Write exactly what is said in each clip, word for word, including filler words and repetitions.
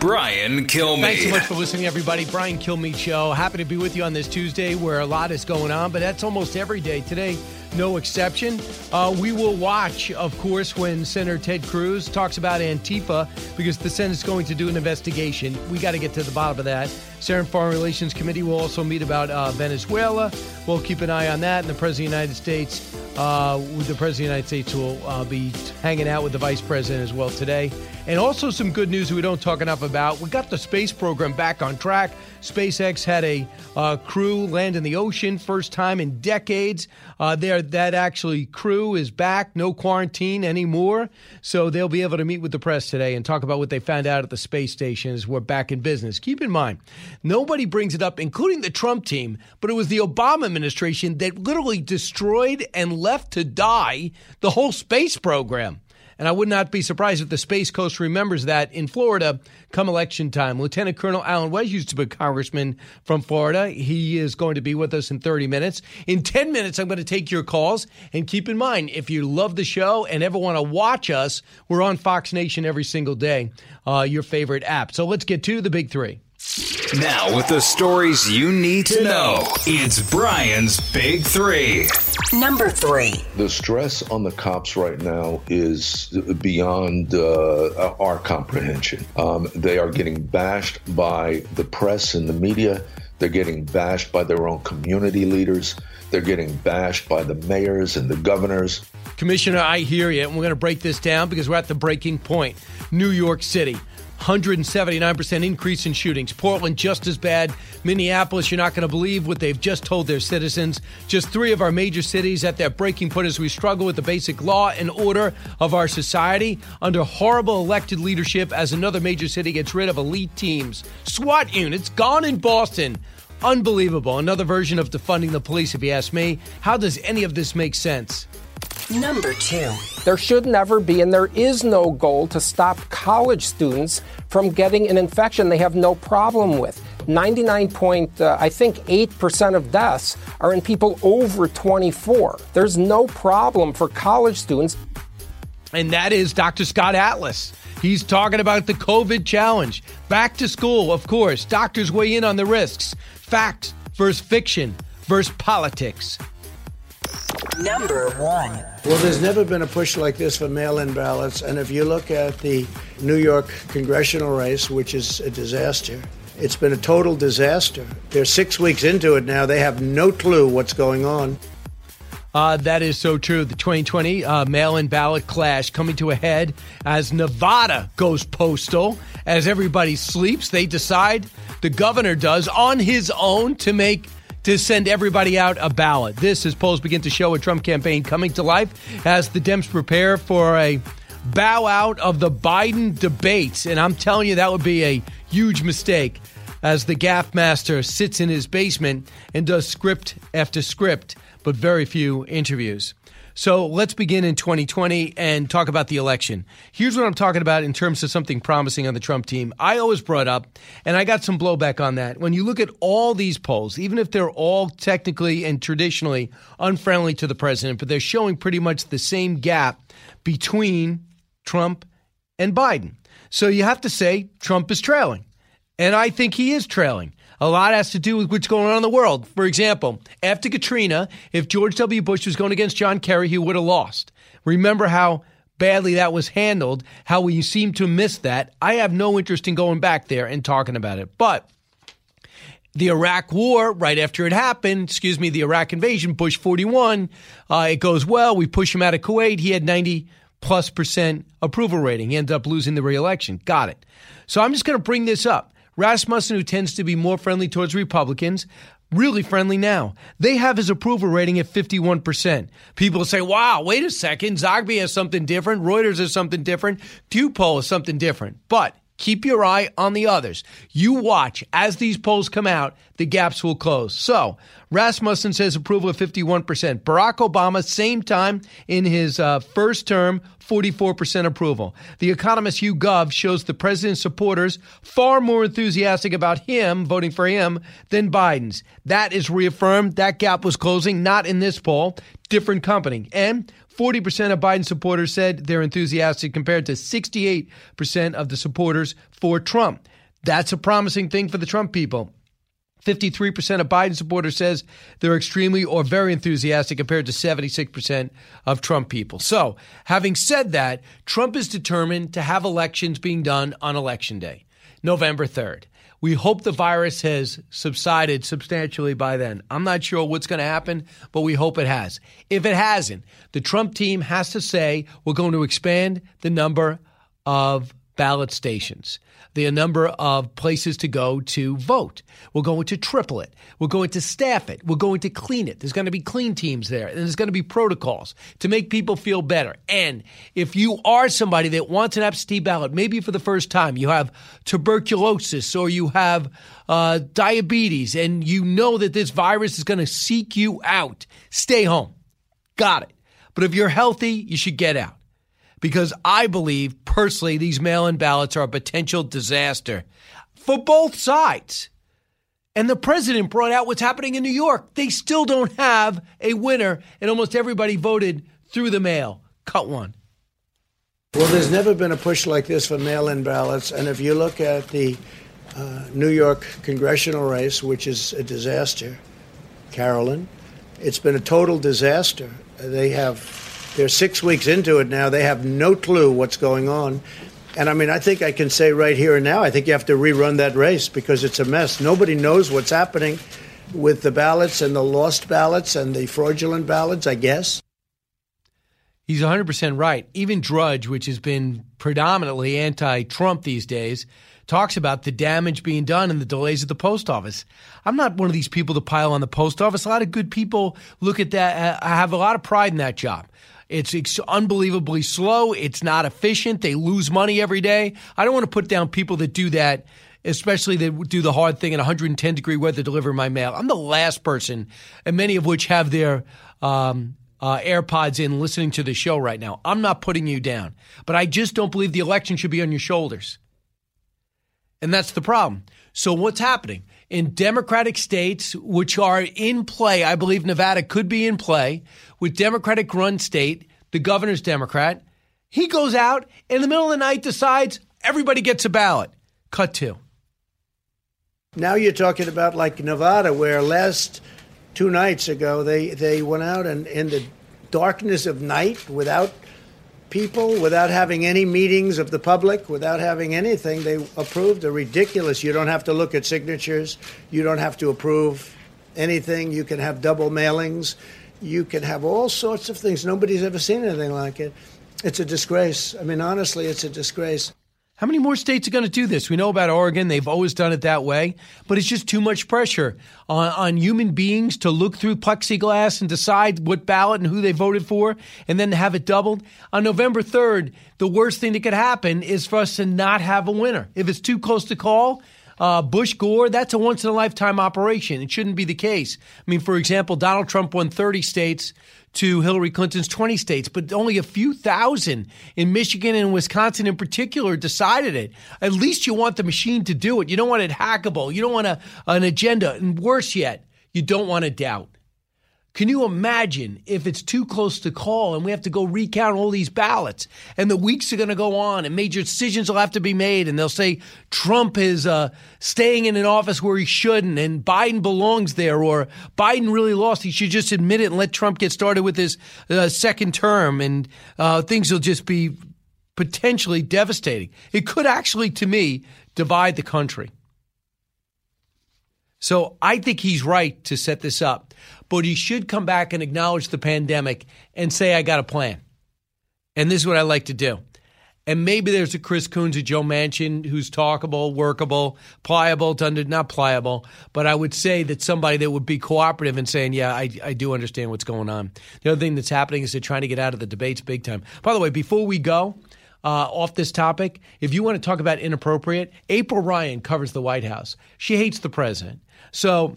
Brian Kilmeade. Thanks so much for listening, everybody. Brian Kilmeade Show. Happy to be with you on this Tuesday where a lot is going on, but that's almost every day. Today, no exception. Uh, we will watch, of course, when Senator Ted Cruz talks about Antifa because the Senate's going to do an investigation. We got to get to the bottom of that. Senate Foreign Relations Committee will also meet about uh, Venezuela. We'll keep an eye on that. And the President of the United States, uh, the President of the United States will uh, be hanging out with the Vice President as well today. And also some good news we don't talk enough about. We got the space program back on track. SpaceX had a uh, crew land in the ocean, first time in decades. Uh, there, that actually crew is back, no quarantine anymore. So they'll be able to meet with the press today and talk about what they found out at the space station as we're back in business. Keep in mind, nobody brings it up, including the Trump team, but it was the Obama administration that literally destroyed and left to die the whole space program. And I would not be surprised if the Space Coast remembers that in Florida come election time. Lieutenant Colonel Alan West used to be a congressman from Florida. He is going to be with us in thirty minutes. In ten minutes, I'm going to take your calls. And keep in mind, if you love the show and ever want to watch us, we're on Fox Nation every single day, uh, your favorite app. So let's get to the big three. Now with the stories you need to know, it's Brian's Big Three. Number three. The stress on the cops right now is beyond uh, our comprehension. Um, they are getting bashed by the press and the media. They're getting bashed by their own community leaders. They're getting bashed by the mayors and the governors. Commissioner, I hear you. And we're going to break this down because we're at the breaking point. New York City. one hundred seventy-nine percent increase in shootings. Portland, just as bad. Minneapolis, you're not going to believe what they've just told their citizens. Just three of our major cities at their breaking point as we struggle with the basic law and order of our society under horrible elected leadership as another major city gets rid of elite teams. SWAT units gone in Boston. Unbelievable. Another version of defunding the police, if you ask me. How does any of this make sense? Number two. There should never be, and there is no goal to stop college students from getting an infection they have no problem with. ninety-nine point, uh, I think, eight percent of deaths are in people over twenty-four. There's no problem for college students. And that is Doctor Scott Atlas. He's talking about the COVID challenge. Back to school, of course. Doctors weigh in on the risks. Fact versus fiction versus politics. Number one. Well, there's never been a push like this for mail-in ballots. And if you look at the New York congressional race, which is a disaster, it's been a total disaster. They're six weeks into it now. They have no clue what's going on. Uh, that is so true. The twenty twenty uh, mail-in ballot clash coming to a head as Nevada goes postal. As everybody sleeps, they decide, the governor does, on his own to make to send everybody out a ballot. This, as polls begin to show, a Trump campaign coming to life as the Dems prepare for a bow out of the Biden debates. And I'm telling you, that would be a huge mistake as the gaffe master sits in his basement and does script after script, but very few interviews. So let's begin in twenty twenty and talk about the election. Here's what I'm talking about in terms of something promising on the Trump team. I always brought up, and I got some blowback on that, when you look at all these polls, even if they're all technically and traditionally unfriendly to the president, but they're showing pretty much the same gap between Trump and Biden. So you have to say Trump is trailing, and I think he is trailing. A lot has to do with what's going on in the world. For example, after Katrina, if George W. Bush was going against John Kerry, he would have lost. Remember how badly that was handled, how we seem to miss that. I have no interest in going back there and talking about it. But the Iraq war, right after it happened, excuse me, the Iraq invasion, Bush forty-one, uh, it goes well. We push him out of Kuwait. He had ninety plus percent approval rating. He ended up losing the reelection. Got it. So I'm just going to bring this up. Rasmussen, who tends to be more friendly towards Republicans, really friendly now. They have his approval rating at fifty-one percent. People say, wow, wait a second. Zogby has something different. Reuters has something different. Q poll is something different. But Keep your eye on the others. You watch. As these polls come out, the gaps will close. So Rasmussen says approval of fifty-one percent. Barack Obama, same time in his uh, first term, forty-four percent approval. The Economist YouGov shows the president's supporters far more enthusiastic about him, voting for him, than Biden's. That is reaffirmed. That gap was closing, not in this poll. Different company. And forty percent of Biden supporters said they're enthusiastic compared to sixty-eight percent of the supporters for Trump. That's a promising thing for the Trump people. fifty-three percent of Biden supporters says they're extremely or very enthusiastic compared to seventy-six percent of Trump people. So having said that, Trump is determined to have elections being done on Election Day, November third. We hope the virus has subsided substantially by then. I'm not sure what's going to happen, but we hope it has. If it hasn't, the Trump team has to say we're going to expand the number of ballot stations, the number of places to go to vote. We're going to triple it. We're going to staff it. We're going to clean it. There's going to be clean teams there, and there's going to be protocols to make people feel better. And if you are somebody that wants an absentee ballot, maybe for the first time, you have tuberculosis or you have uh, diabetes, and you know that this virus is going to seek you out, stay home. Got it. But if you're healthy, you should get out. Because I believe, personally, these mail-in ballots are a potential disaster for both sides. And the president brought out what's happening in New York. They still don't have a winner, and almost everybody voted through the mail. Cut one. Well, there's never been a push like this for mail-in ballots. And if you look at the uh, New York congressional race, which is a disaster, Carolyn, it's been a total disaster. They have... They're six weeks into it now. They have no clue what's going on. And, I mean, I think I can say right here and now, I think you have to rerun that race because it's a mess. Nobody knows what's happening with the ballots and the lost ballots and the fraudulent ballots, I guess. He's one hundred percent right. Even Drudge, which has been predominantly anti-Trump these days, talks about the damage being done and the delays at the post office. I'm not one of these people to pile on the post office. A lot of good people look at that. I have a lot of pride in that job. It's, it's unbelievably slow. It's not efficient. They lose money every day. I don't want to put down people that do that, especially that do the hard thing in one hundred ten degree weather delivering my mail. I'm the last person, and many of which have their um, uh, AirPods in listening to the show right now. I'm not putting you down, but I just don't believe the election should be on your shoulders. And that's the problem. So what's happening? In Democratic states, which are in play, I believe Nevada could be in play, with Democratic-run state, the governor's Democrat, he goes out and in the middle of the night decides everybody gets a ballot. Cut two. Now you're talking about like Nevada, where last two nights ago, they, they went out and in the darkness of night, without people, without having any meetings of the public, without having anything, they approved a ridiculous, you don't have to look at signatures, you don't have to approve anything, you can have double mailings, you can have all sorts of things. Nobody's ever seen anything like it. It's a disgrace. I mean, honestly, it's a disgrace. How many more states are going to do this? We know about Oregon. They've always done it that way. But it's just too much pressure on, on human beings to look through plexiglass and decide what ballot and who they voted for and then have it doubled. On November third, the worst thing that could happen is for us to not have a winner. If it's too close to call, uh, Bush, Gore, that's a once-in-a-lifetime operation. It shouldn't be the case. I mean, for example, Donald Trump won thirty states. To Hillary Clinton's twenty states, but only a few thousand in Michigan and Wisconsin in particular decided it. At least you want the machine to do it. You don't want it hackable. You don't want a, an agenda. And worse yet, you don't want to doubt. Can you imagine if it's too close to call and we have to go recount all these ballots and the weeks are going to go on and major decisions will have to be made and they'll say Trump is uh, staying in an office where he shouldn't and Biden belongs there or Biden really lost. He should just admit it and let Trump get started with his uh, second term and uh, things will just be potentially devastating. It could actually, to me, divide the country. So I think he's right to set this up. But he should come back and acknowledge the pandemic and say, I got a plan. And this is what I like to do. And maybe there's a Chris Coons, a Joe Manchin who's talkable, workable, pliable, not pliable. But I would say that somebody that would be cooperative in saying, yeah, I, I do understand what's going on. The other thing that's happening is they're trying to get out of the debates big time. By the way, before we go, uh, off this topic. If you want to talk about inappropriate, April Ryan covers the White House. She hates the president. So,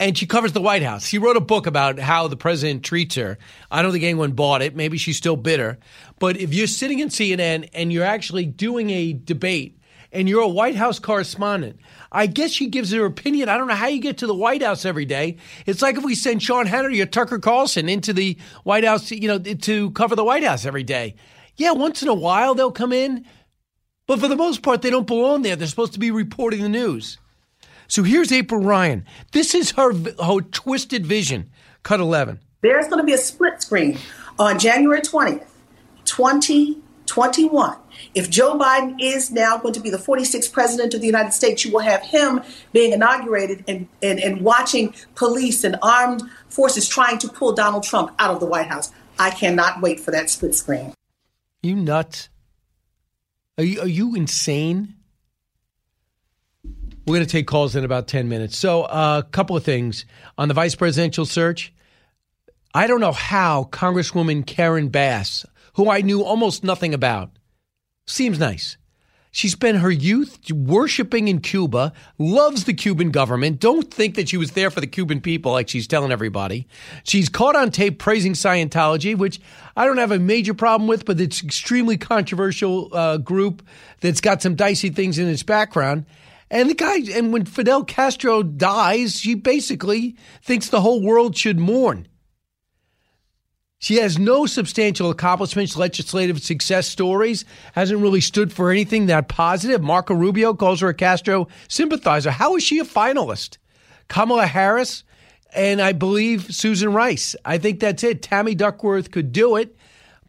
and she covers the White House. She wrote a book about how the president treats her. I don't think anyone bought it. Maybe she's still bitter. But if you're sitting in C N N and you're actually doing a debate and you're a White House correspondent, I guess she gives her opinion. I don't know how you get to the White House every day. It's like if we send Sean Hannity or Tucker Carlson into the White House, you know, to cover the White House every day. Yeah, once in a while they'll come in, but for the most part they don't belong there. They're supposed to be reporting the news. So here's April Ryan. This is her, her twisted vision. Cut eleven. There's going to be a split screen on January twentieth, twenty twenty-one. If Joe Biden is now going to be the forty-sixth president of the United States, you will have him being inaugurated and, and, and watching police and armed forces trying to pull Donald Trump out of the White House. I cannot wait for that split screen. You nuts? Are you, are you insane? We're going to take calls in about ten minutes. So a uh, couple of things on the vice presidential search. I don't know how Congresswoman Karen Bass, who I knew almost nothing about, seems nice. She spent her youth worshiping in Cuba, loves the Cuban government. Don't think that she was there for the Cuban people like she's telling everybody. She's caught on tape praising Scientology, which I don't have a major problem with, but it's an extremely controversial uh, group that's got some dicey things in its background. And the guy, and when Fidel Castro dies, she basically thinks the whole world should mourn. She has no substantial accomplishments, legislative success stories, hasn't really stood for anything that positive. Marco Rubio calls her a Castro sympathizer. How is she a finalist? Kamala Harris and I believe Susan Rice. I think that's it. Tammy Duckworth could do it.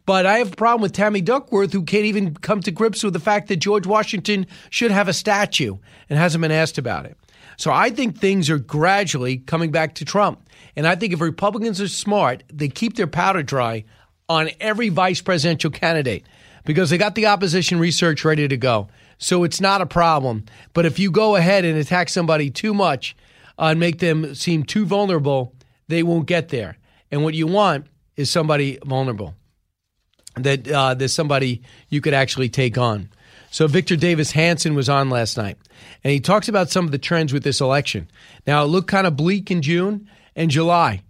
But I have a problem with Tammy Duckworth, who can't even come to grips with the fact that George Washington should have a statue and hasn't been asked about it. So I think things are gradually coming back to Trump. And I think if Republicans are smart, they keep their powder dry on every vice presidential candidate because they got the opposition research ready to go. So it's not a problem. But if you go ahead and attack somebody too much uh, and make them seem too vulnerable, they won't get there. And what you want is somebody vulnerable. That uh, there's somebody you could actually take on. So Victor Davis Hanson was on last night, and he talks about some of the trends with this election. Now, it looked kind of bleak in June and July.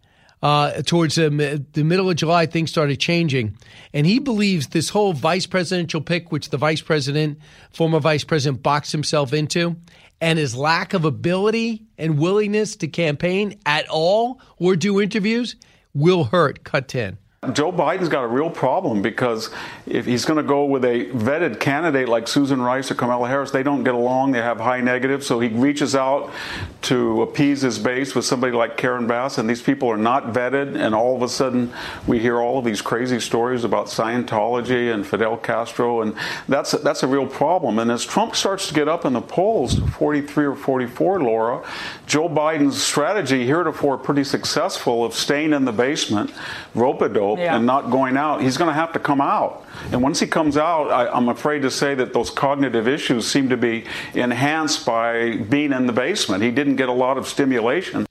Uh, towards the, the middle of July, things started changing. And he believes this whole vice presidential pick, which the vice president, former vice president, boxed himself into, and his lack of ability and willingness to campaign at all or do interviews will hurt. Cut ten. Joe Biden's got a real problem because if he's going to go with a vetted candidate like Susan Rice or Kamala Harris, they don't get along. They have high negatives. So he reaches out to appease his base with somebody like Karen Bass. And these people are not vetted. And all of a sudden, we hear all of these crazy stories about Scientology and Fidel Castro. And that's a, that's a real problem. And as Trump starts to get up in the polls to forty-three or forty-four, Laura, Joe Biden's strategy heretofore pretty successful of staying in the basement, rope-a-dope. Yeah. And not going out, he's going to have to come out. And once he comes out, I, I'm afraid to say that those cognitive issues seem to be enhanced by being in the basement. He didn't get a lot of stimulation.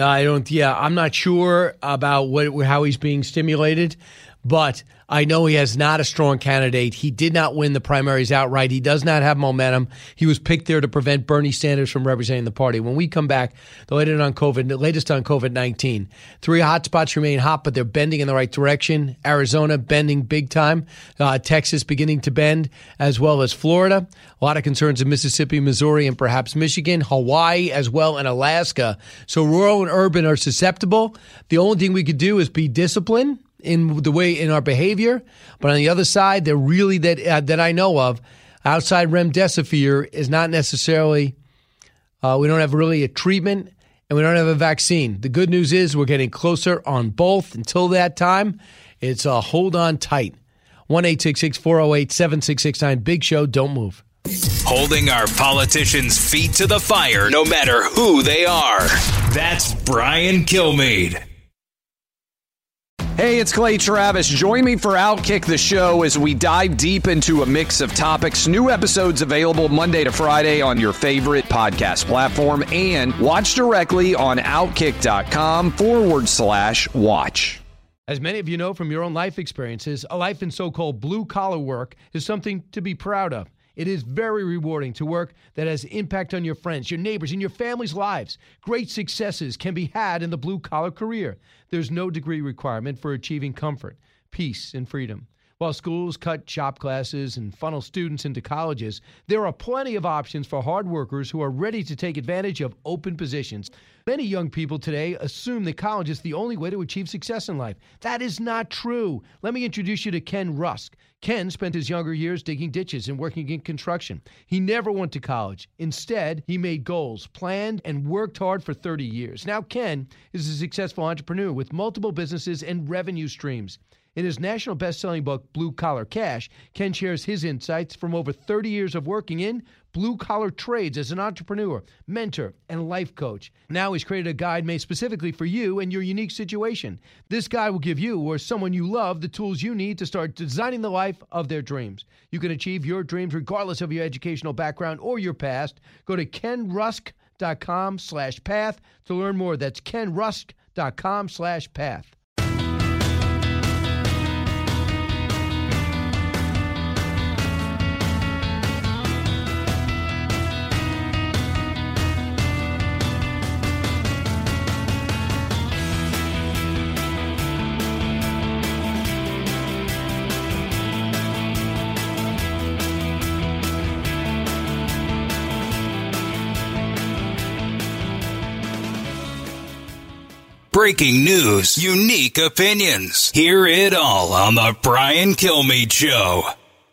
I don't. Yeah, I'm not sure about what how he's being stimulated, but I know he has not a strong candidate. He did not win the primaries outright. He does not have momentum. He was picked there to prevent Bernie Sanders from representing the party. When we come back, the latest on COVID, the latest on COVID nineteen. Three hotspots remain hot, but they're bending in the right direction. Arizona bending big time. Uh, Texas beginning to bend, as well as Florida. A lot of concerns in Mississippi, Missouri, and perhaps Michigan, Hawaii, as well, and Alaska. So rural and urban are susceptible. The only thing we could do is be disciplined in the way, in our behavior. But on the other side, they're really that, uh, that I know of, outside remdesivir is not necessarily, uh, we don't have really a treatment and we don't have a vaccine. The good news is we're getting closer on both. Until that time, it's a hold on tight. one eight six six, four oh eight, seven six six nine. Big Show. Don't move. Holding our politicians' feet to the fire, no matter who they are. That's Brian Kilmeade. Hey, it's Clay Travis. Join me for Outkick the Show as we dive deep into a mix of topics. New episodes available Monday to Friday on your favorite podcast platform and watch directly on outkick dot com forward slash watch. As many of you know from your own life experiences, a life in so-called blue-collar work is something to be proud of. It is very rewarding to work that has impact on your friends, your neighbors, and your family's lives. Great successes can be had in the blue-collar career. There's no degree requirement for achieving comfort, peace, and freedom. While schools cut shop classes and funnel students into colleges, there are plenty of options for hard workers who are ready to take advantage of open positions. Many young people today assume that college is the only way to achieve success in life. That is not true. Let me introduce you to Ken Rusk. Ken spent his younger years digging ditches and working in construction. He never went to college. Instead, he made goals, planned, and worked hard for thirty years. Now, Ken is a successful entrepreneur with multiple businesses and revenue streams. In his national best-selling book, Blue Collar Cash, Ken shares his insights from over thirty years of working in blue-collar trades as an entrepreneur, mentor, and life coach. Now he's created a guide made specifically for you and your unique situation. This guide will give you or someone you love the tools you need to start designing the life of their dreams. You can achieve your dreams regardless of your educational background or your past. Go to kenrusk.com slash path to learn more. That's kenrusk.com slash path. Breaking news, unique opinions. Hear it all on The Brian Kilmeade Show.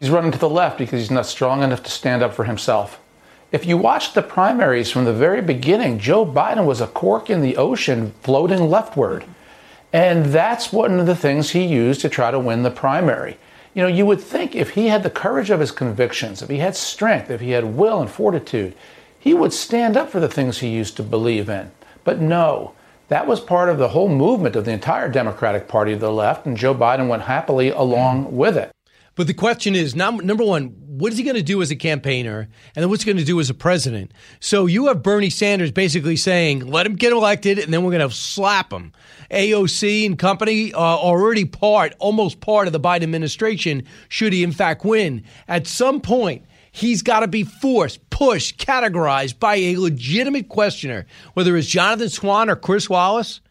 He's running to the left because he's not strong enough to stand up for himself. If you watched the primaries from the very beginning, Joe Biden was a cork in the ocean floating leftward. And that's one of the things he used to try to win the primary. You know, you would think if he had the courage of his convictions, if he had strength, if he had will and fortitude, he would stand up for the things he used to believe in. But no. That was part of the whole movement of the entire Democratic Party of the left, and Joe Biden went happily along with it. But the question is, number one, what is he going to do as a campaigner, and then what's he going to do as a president? So you have Bernie Sanders basically saying, let him get elected, and then we're going to slap him. A O C and company are already part, almost part of the Biden administration, should he in fact win. At some point, he's got to be forced, pushed, categorized by a legitimate questioner, whether it's Jonathan Swan or Chris Wallace.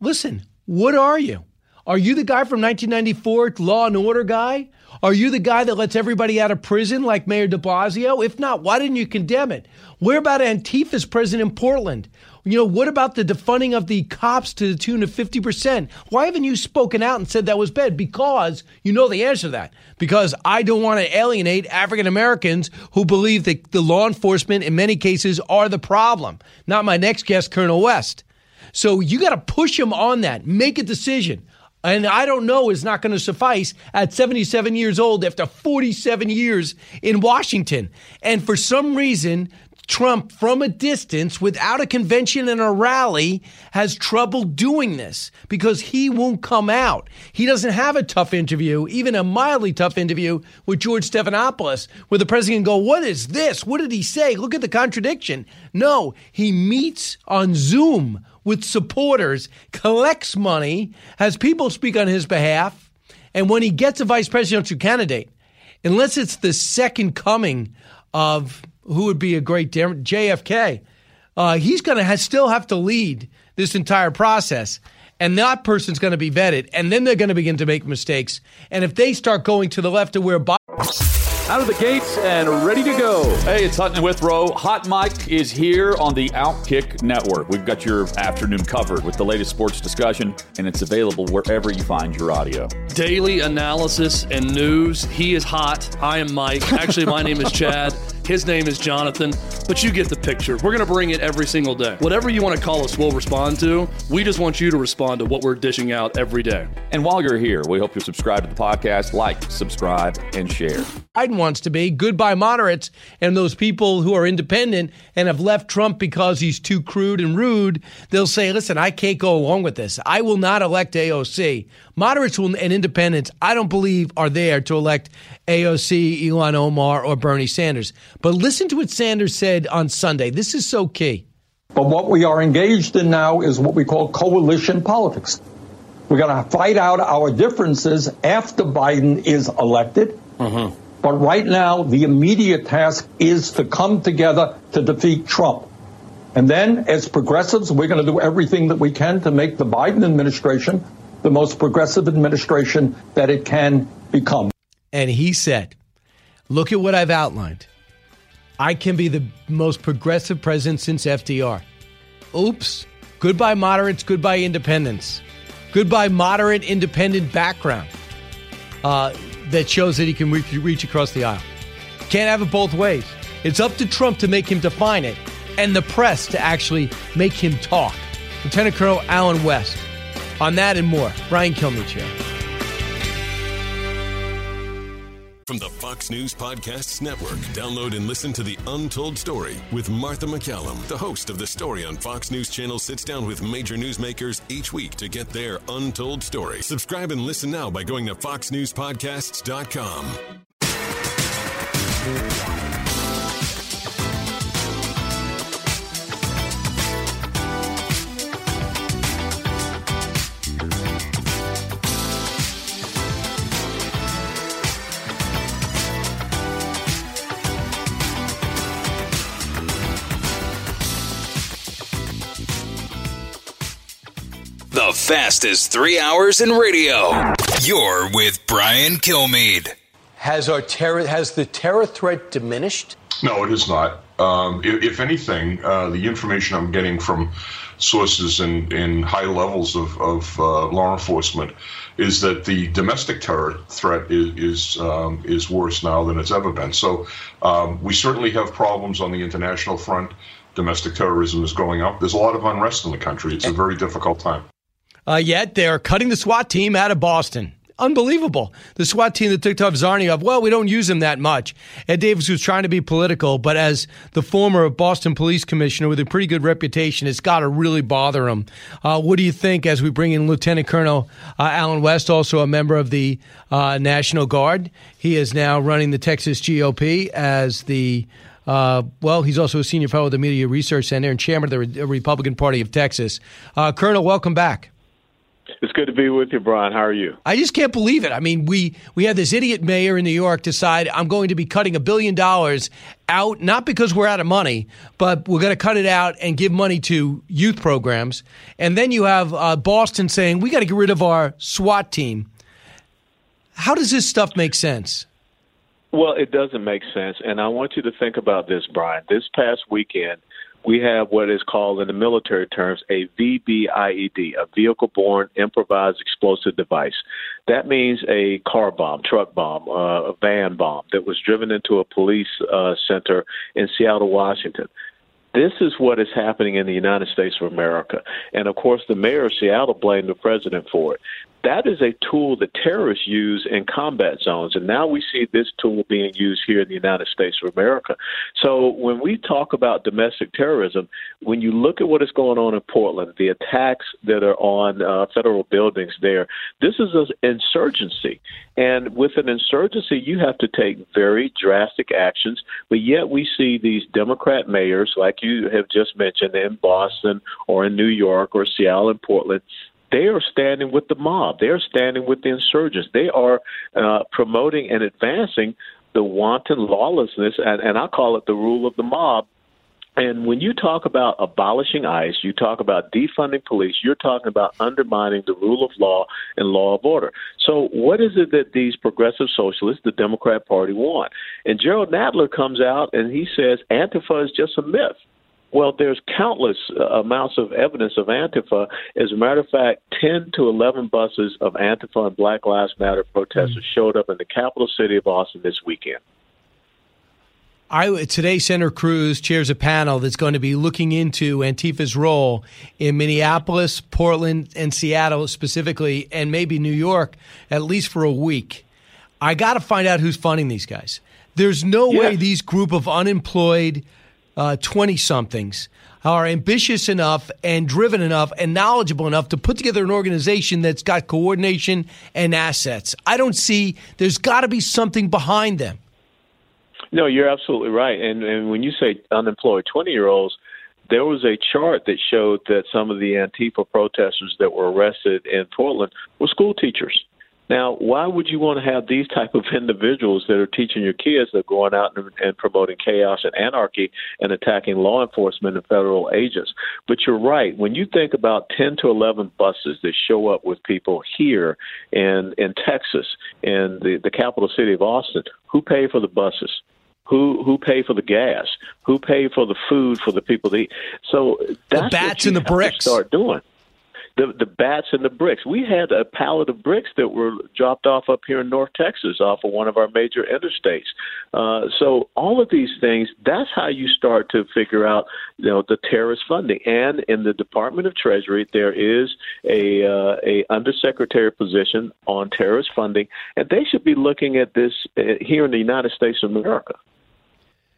Listen, what are you? Are you the guy from nineteen ninety-four, Law and Order guy? Are you the guy that lets everybody out of prison like Mayor de Blasio? If not, why didn't you condemn it? What about Antifa's present in Portland? You know, what about the defunding of the cops to the tune of fifty percent? Why haven't you spoken out and said that was bad? Because you know the answer to that. Because I don't want to alienate African Americans who believe that the law enforcement in many cases are the problem. Not my next guest, Colonel West. So you got to push him on that. Make a decision. And I don't know is not going to suffice at seventy-seven years old after forty-seven years in Washington. And for some reason, Trump, from a distance, without a convention and a rally, has trouble doing this because he won't come out. He doesn't have a tough interview, even a mildly tough interview with George Stephanopoulos, where the president can go, what is this? What did he say? Look at the contradiction. No, he meets on Zoom with supporters, collects money, has people speak on his behalf, and when he gets a vice presidential candidate, unless it's the second coming of who would be a great J F K, uh, he's going to ha- still have to lead this entire process. And that person's going to be vetted. And then they're going to begin to make mistakes. And if they start going to the left to where Biden... Out of the gates and ready to go. Hey, it's Hutton Withrow. Hot Mike is here on the Outkick Network. We've got your afternoon covered with the latest sports discussion, and it's available wherever you find your audio. Daily analysis and news. He is hot. I am Mike. Actually, my name is Chad. His name is Jonathan, but you get the picture. We're going to bring it every single day. Whatever you want to call us, we'll respond to. We just want you to respond to what we're dishing out every day. And while you're here, we hope you'll subscribe to the podcast, like, subscribe, and share. Biden wants to be goodbye moderates and those people who are independent and have left Trump because he's too crude and rude. They'll say, listen, I can't go along with this. I will not elect A O C. Moderates will, and independents, I don't believe, are there to elect A O C, Ilhan Omar, or Bernie Sanders. But listen to what Sanders said on Sunday. This is so key. But what we are engaged in now is what we call coalition politics. We're going to fight out our differences after Biden is elected. Mm-hmm. But right now, the immediate task is to come together to defeat Trump. And then, as progressives, we're going to do everything that we can to make the Biden administration the most progressive administration that it can become. And he said, look at what I've outlined. I can be the most progressive president since F D R. Oops. Goodbye moderates, goodbye independents. Goodbye moderate independent background uh, that shows that he can reach, reach across the aisle. Can't have it both ways. It's up to Trump to make him define it and the press to actually make him talk. Lieutenant Colonel Alan West. On that and more, Brian Kilmeade here. From the Fox News Podcasts Network. Download and listen to The Untold Story with Martha McCallum. The host of The Story on Fox News Channel sits down with major newsmakers each week to get their untold story. Subscribe and listen now by going to fox news podcasts dot com. The fastest three hours in radio. You're with Brian Kilmeade. Has our terror has the terror threat diminished? No, it has not. Um, if, if anything, uh, the information I'm getting from sources in, in high levels of, of uh, law enforcement is that the domestic terror threat is is, um, is worse now than it's ever been. So um, we certainly have problems on the international front. Domestic terrorism is going up. There's a lot of unrest in the country. It's a very difficult time. Uh, yet they're cutting the SWAT team out of Boston. Unbelievable. The SWAT team that took off Zarni of, well, we don't use him that much. Ed Davis was trying to be political, but as the former Boston police commissioner with a pretty good reputation, it's got to really bother him. Uh, what do you think as we bring in Lieutenant Colonel uh, Alan West, also a member of the uh, National Guard? He is now running the Texas G O P as the Uh, well, he's also a senior fellow at the Media Research Center and chairman of the Re- Republican Party of Texas. Uh, Colonel, welcome back. It's good to be with you, Brian. How are you? I just can't believe it. I mean, we, we had this idiot mayor in New York decide I'm going to be cutting a billion dollars out, not because we're out of money, but we're going to cut it out and give money to youth programs. And then you have uh, Boston saying we got to get rid of our SWAT team. How does this stuff make sense? Well, it doesn't make sense, and I want you to think about this, Brian. This past weekend, we have what is called in the military terms a V B I E D, a vehicle-borne improvised explosive device. That means a car bomb, truck bomb, uh, a van bomb that was driven into a police uh, center in Seattle, Washington. This is what is happening in the United States of America. And, of course, the mayor of Seattle blamed the president for it. That is a tool that terrorists use in combat zones, and now we see this tool being used here in the United States of America. So when we talk about domestic terrorism, when you look at what is going on in Portland, the attacks that are on uh, federal buildings there, this is an insurgency. And with an insurgency, you have to take very drastic actions, but yet we see these Democrat mayors, like you have just mentioned, in Boston or in New York or Seattle and Portland. They are standing with the mob. They are standing with the insurgents. They are uh, promoting and advancing the wanton lawlessness, and, and I call it the rule of the mob. And when you talk about abolishing ICE, you talk about defunding police, you're talking about undermining the rule of law and law of order. So what is it that these progressive socialists, the Democrat Party, want? And Gerald Nadler comes out and he says Antifa is just a myth. Well, there's countless uh, amounts of evidence of Antifa. As a matter of fact, ten to eleven buses of Antifa and Black Lives Matter protesters mm-hmm. showed up in the capital city of Austin this weekend. I, today, Senator Cruz chairs a panel that's going to be looking into Antifa's role in Minneapolis, Portland, and Seattle specifically, and maybe New York, at least for a week. I got to find out who's funding these guys. There's no yeah. way these group of unemployed Uh, twenty-somethings are ambitious enough and driven enough and knowledgeable enough to put together an organization that's got coordination and assets. I don't see – there's got to be something behind them. No, you're absolutely right. And, and when you say unemployed twenty-year-olds, there was a chart that showed that some of the Antifa protesters that were arrested in Portland were school teachers. Now, why would you want to have these type of individuals that are teaching your kids that are going out and, and promoting chaos and anarchy and attacking law enforcement and federal agents? But you're right. When you think about ten to eleven buses that show up with people here in, in Texas, in the, the capital city of Austin, who paid for the buses? Who who paid for the gas? Who paid for the food for the people to eat? So that's the bats and the bricks. Start doing. The, the bats and the bricks. We had a pallet of bricks that were dropped off up here in North Texas off of one of our major interstates. Uh, so all of these things, that's how you start to figure out, you know, the terrorist funding. And in the Department of Treasury, there is a, uh, a undersecretary position on terrorist funding, and they should be looking at this here in the United States of America.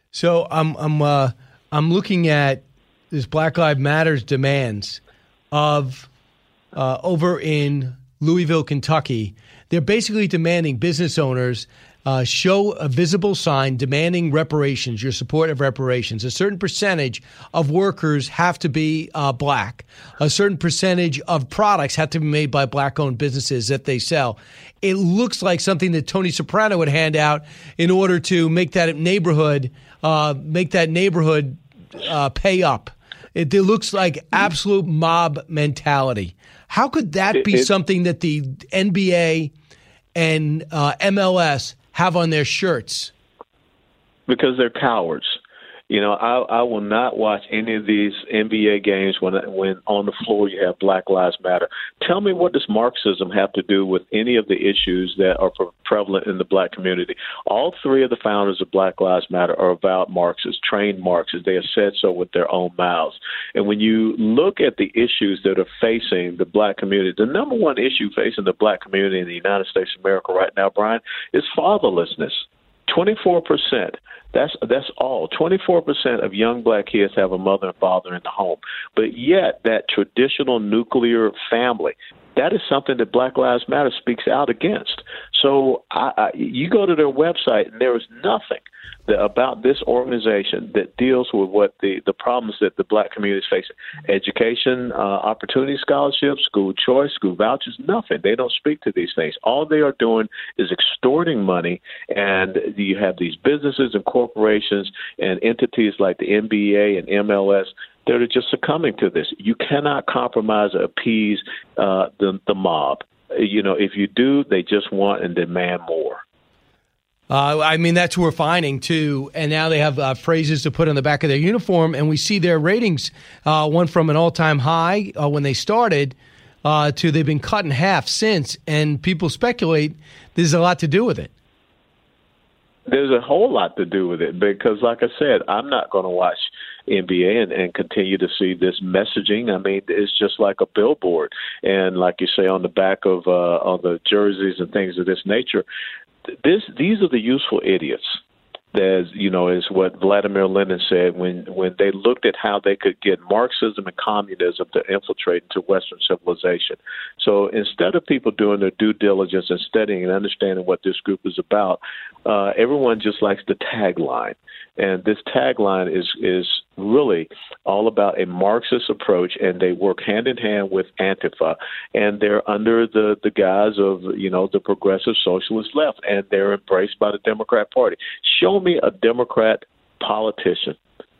So I'm, I'm, uh, I'm looking at this Black Lives Matter's demands of... Uh, over in Louisville, Kentucky, they're basically demanding business owners uh, show a visible sign demanding reparations, your support of reparations. A certain percentage of workers have to be uh, black. A certain percentage of products have to be made by black-owned businesses that they sell. It looks like something that Tony Soprano would hand out in order to make that neighborhood uh, make that neighborhood uh, pay up. It, it looks like absolute mob mentality. How could that be it, it, something that the N B A and uh, M L S have on their shirts? Because they're cowards. You know, I, I will not watch any of these N B A games when when on the floor you have Black Lives Matter. Tell me, what does Marxism have to do with any of the issues that are prevalent in the black community? All three of the founders of Black Lives Matter are avowed Marxists, trained Marxists. They have said so with their own mouths. And when you look at the issues that are facing the black community, the number one issue facing the black community in the United States of America right now, Brian, is fatherlessness. twenty-four percent. That's that's all. twenty-four percent of young black kids have a mother and father in the home. But yet that traditional nuclear family, that is something that Black Lives Matter speaks out against. So I, I, you go to their website, and there is nothing that, about this organization that deals with what the, the problems that the black community is facing. Education, uh, opportunity scholarships, school choice, school vouchers, nothing. They don't speak to these things. All they are doing is extorting money, and you have these businesses and corporations and entities like the N B A and M L S that are just succumbing to this. You cannot compromise or appease uh, the, the mob. You know, if you do, they just want and demand more. Uh, I mean, that's what we're finding, too. And now they have uh, phrases to put on the back of their uniform. And we see their ratings, uh, one from an all-time high uh, when they started uh, to they've been cut in half since. And people speculate there's a lot to do with it. There's a whole lot to do with it because, like I said, I'm not going to watch N B A and, and continue to see this messaging. I mean, it's just like a billboard. And like you say, on the back of uh, on the jerseys and things of this nature, this these are the useful idiots. That, you know, is what Vladimir Lenin said when, when they looked at how they could get Marxism and communism to infiltrate into Western civilization. So instead of people doing their due diligence and studying and understanding what this group is about, uh, everyone just likes the tagline. And this tagline is, is really all about a Marxist approach, and they work hand in hand with Antifa. And they're under the, the guise of, you know, the progressive socialist left, and they're embraced by the Democrat Party. Show me a Democrat politician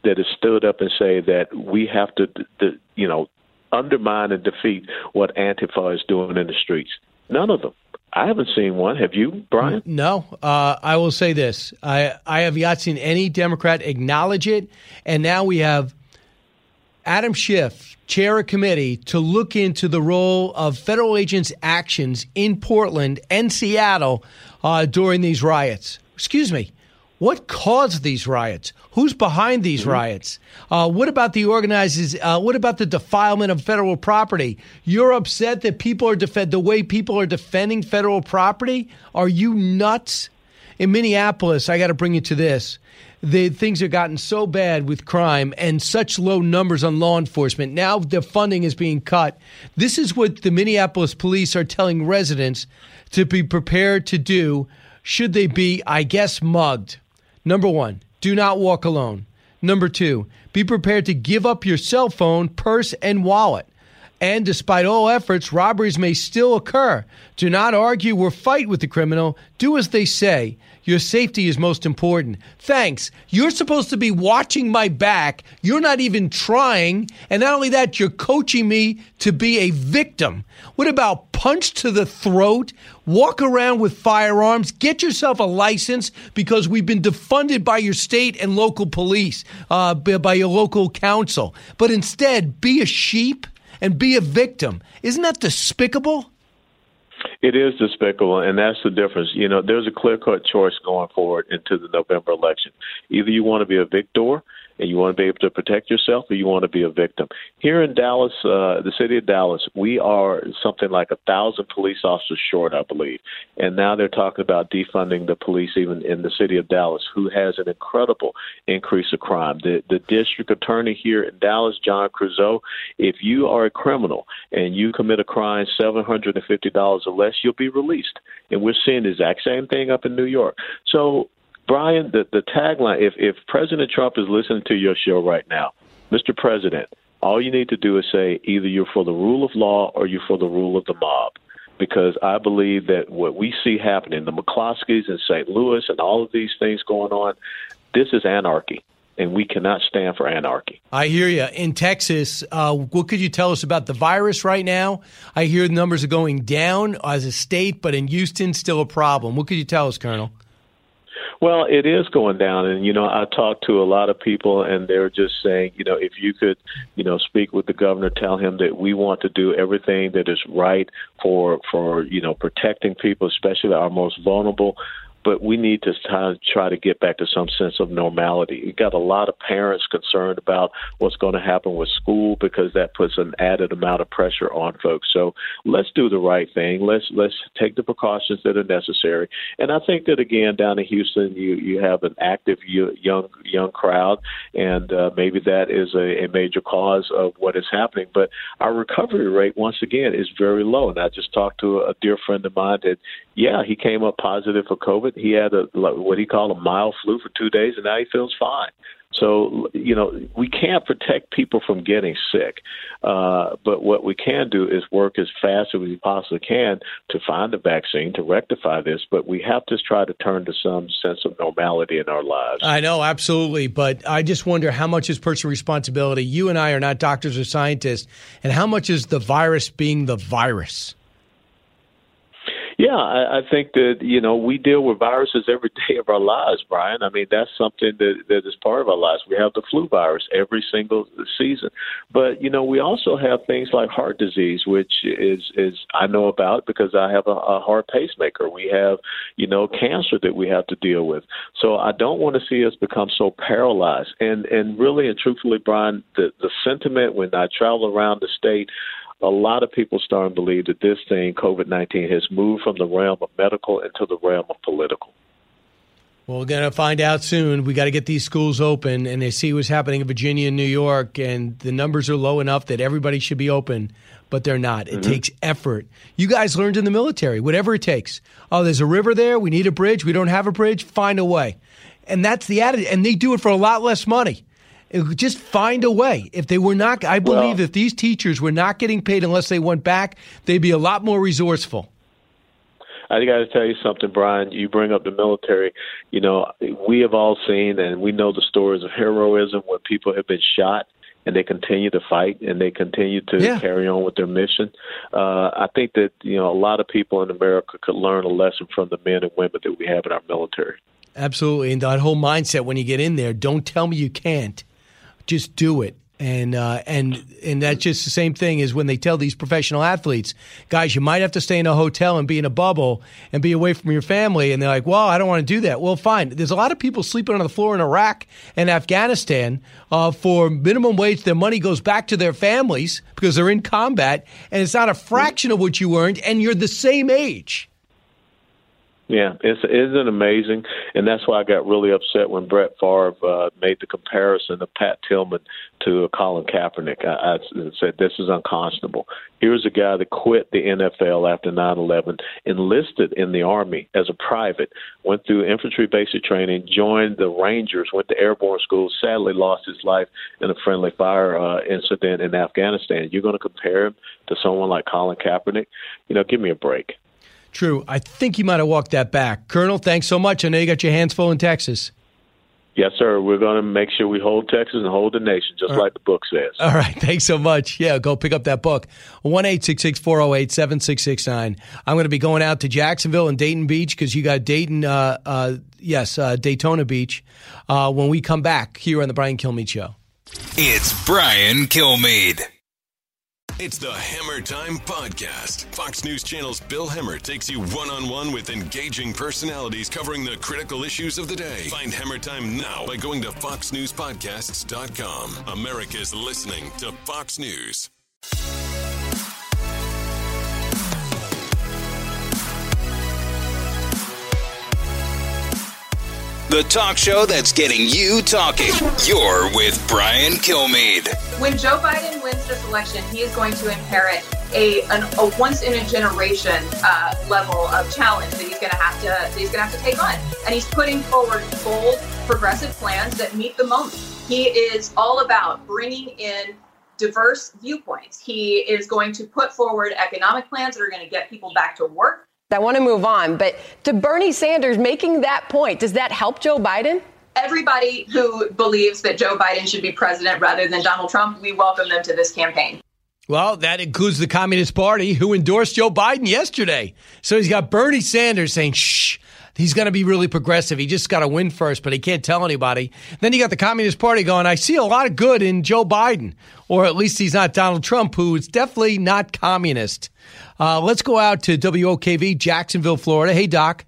that has stood up and say that we have to, to, you know, undermine and defeat what Antifa is doing in the streets. None of them. I haven't seen one. Have you, Brian? No. Uh, I will say this. I, I have not seen any Democrat acknowledge it. And now we have Adam Schiff, chair of committee, to look into the role of federal agents' actions in Portland and Seattle uh, during these riots. Excuse me. What caused these riots? Who's behind these mm-hmm. riots? Uh, what about the organizers? Uh, what about the defilement of federal property? You're upset that people are defend the way people are defending federal property? Are you nuts? In Minneapolis, I got to bring you to this. The things have gotten so bad with crime and such low numbers on law enforcement. Now the funding is being cut. This is what the Minneapolis police are telling residents to be prepared to do should they be, I guess, mugged. Number one, do not walk alone. Number two, be prepared to give up your cell phone, purse, and wallet. And despite all efforts, robberies may still occur. Do not argue or fight with the criminal. Do as they say. Your safety is most important. Thanks. You're supposed to be watching my back. You're not even trying. And not only that, you're coaching me to be a victim. What about punch to the throat? Walk around with firearms. Get yourself a license because we've been defunded by your state and local police, uh, by your local council. But instead, be a sheep and be a victim. Isn't that despicable? It is despicable, and that's the difference. You know, there's a clear-cut choice going forward into the November election. Either you want to be a victor and you want to be able to protect yourself, or you want to be a victim. Here in Dallas, uh, the city of Dallas, we are something like a thousand police officers short, I believe. And now they're talking about defunding the police even in the city of Dallas, who has an incredible increase of crime. The, the district attorney here in Dallas, John Creuzot, if you are a criminal and you commit a crime seven hundred fifty dollars or less, you'll be released. And we're seeing the exact same thing up in New York. So, Brian, the, the tagline, if, if President Trump is listening to your show right now, Mister President, all you need to do is say either you're for the rule of law or you're for the rule of the mob, because I believe that what we see happening, the McCloskeys in Saint Louis and all of these things going on, this is anarchy, and we cannot stand for anarchy. I hear you. In Texas, uh, what could you tell us about the virus right now? I hear the numbers are going down as a state, but in Houston, still a problem. What could you tell us, Colonel? Well, it is going down. And, you know, I talked to a lot of people and they're just saying, you know, if you could, you know, speak with the governor, tell him that we want to do everything that is right for for, you know, protecting people, especially our most vulnerable. But we need to try to get back to some sense of normality. You've got a lot of parents concerned about what's going to happen with school because that puts an added amount of pressure on folks. So let's do the right thing. Let's let's take the precautions that are necessary. And I think that, again, down in Houston, you, you have an active young young crowd, and uh, maybe that is a, a major cause of what is happening. But our recovery rate, once again, is very low. And I just talked to a dear friend of mine that, yeah, he came up positive for COVID. He had a, what he called a mild flu for two days, and now he feels fine. So, you know, we can't protect people from getting sick. Uh, but what we can do is work as fast as we possibly can to find a vaccine to rectify this. But we have to try to turn to some sense of normality in our lives. I know, absolutely. But I just wonder how much is personal responsibility. You and I are not doctors or scientists. And how much is the virus being the virus? Yeah, I, I think that, you know, we deal with viruses every day of our lives, Brian. I mean, that's something that, that is part of our lives. We have the flu virus every single season. But, you know, we also have things like heart disease, which is, is I know about because I have a, a heart pacemaker. We have, you know, cancer that we have to deal with. So I don't want to see us become so paralyzed. And, and really and truthfully, Brian, the, the sentiment when I travel around the state, a lot of people starting to believe that this thing, COVID nineteen, has moved from the realm of medical into the realm of political. Well, we're going to find out soon. We got to get these schools open, and they see what's happening in Virginia and New York, and the numbers are low enough that everybody should be open, but they're not. It mm-hmm. takes effort. You guys learned in the military, whatever it takes. Oh, there's a river there. We need a bridge. We don't have a bridge. Find a way. And that's the attitude. And they do it for a lot less money. Just find a way. If they were not, I believe well, if these teachers were not getting paid unless they went back, they'd be a lot more resourceful. I got to tell you something, Brian. You bring up the military. You know, we have all seen and we know the stories of heroism when people have been shot and they continue to fight and they continue to yeah. carry on with their mission. Uh, I think that, you know, a lot of people in America could learn a lesson from the men and women that we have in our military. Absolutely. And that whole mindset when you get in there, don't tell me you can't. Just do it. And uh, and and that's just the same thing as when they tell these professional athletes, guys, you might have to stay in a hotel and be in a bubble and be away from your family. And they're like, well, I don't want to do that. Well, fine. There's a lot of people sleeping on the floor in Iraq and Afghanistan uh, for minimum wage. Their money goes back to their families because they're in combat. And it's not a fraction of what you earned. And you're the same age. Yeah, it's, isn't it amazing? And that's why I got really upset when Brett Favre uh, made the comparison of Pat Tillman to Colin Kaepernick. I, I said, this is unconscionable. Here's a guy that quit the N F L after nine eleven, enlisted in the Army as a private, went through infantry basic training, joined the Rangers, went to airborne school, sadly lost his life in a friendly fire uh, incident in Afghanistan. You're going to compare him to someone like Colin Kaepernick? You know, give me a break. True. I think you might have walked that back. Colonel, thanks so much. I know you got your hands full in Texas. Yes, sir. We're going to make sure we hold Texas and hold the nation, just like the book says. All right. Thanks so much. Yeah, go pick up that book. one eight six six, four oh eight, seven six six nine. I'm going to be going out to Jacksonville and Dayton Beach because you got Dayton, uh, uh, yes, uh, Daytona Beach, uh, when we come back here on The Brian Kilmeade Show. It's Brian Kilmeade. It's the Hammer Time Podcast. Fox News Channel's Bill Hemmer takes you one-on-one with engaging personalities covering the critical issues of the day. Find Hammer Time now by going to fox news podcasts dot com. America's listening to Fox News. The talk show that's getting you talking. You're with Brian Kilmeade. When Joe Biden wins this election, he is going to inherit a an, a once in a generation uh, level of challenge that he's going to have to that he's going to have to take on. And he's putting forward bold, progressive plans that meet the moment. He is all about bringing in diverse viewpoints. He is going to put forward economic plans that are going to get people back to work. I want to move on, but to Bernie Sanders making that point, does that help Joe Biden? Everybody who believes that Joe Biden should be president rather than Donald Trump, we welcome them to this campaign. Well, that includes the Communist Party, who endorsed Joe Biden yesterday. So he's got Bernie Sanders saying, shh, he's going to be really progressive. He just got to win first, but he can't tell anybody. Then you got the Communist Party going, I see a lot of good in Joe Biden, or at least he's not Donald Trump, who is definitely not communist. Uh, let's go out to W O K V, Jacksonville, Florida. Hey, Doc.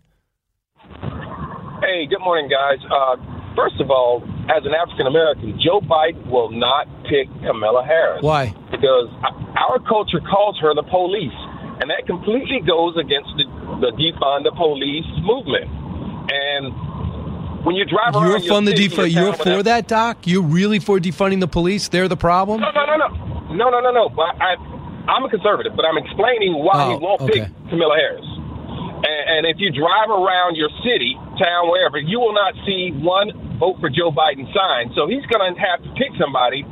Hey, good morning, guys. Uh, first of all, as an African-American, Joe Biden will not pick Kamala Harris. Why? Because our culture calls her the police, and that completely goes against the, the defund the police movement. And when you drive around... You're, from the def- you're for that, that, Doc? You're really for defunding the police? They're the problem? No, no, no, no. No, no, no, no. But I... I'm a conservative, but I'm explaining why oh, he won't okay. pick Kamala Harris. And, and if you drive around your city, town, wherever, you will not see one vote for Joe Biden sign. So he's going to have to pick somebody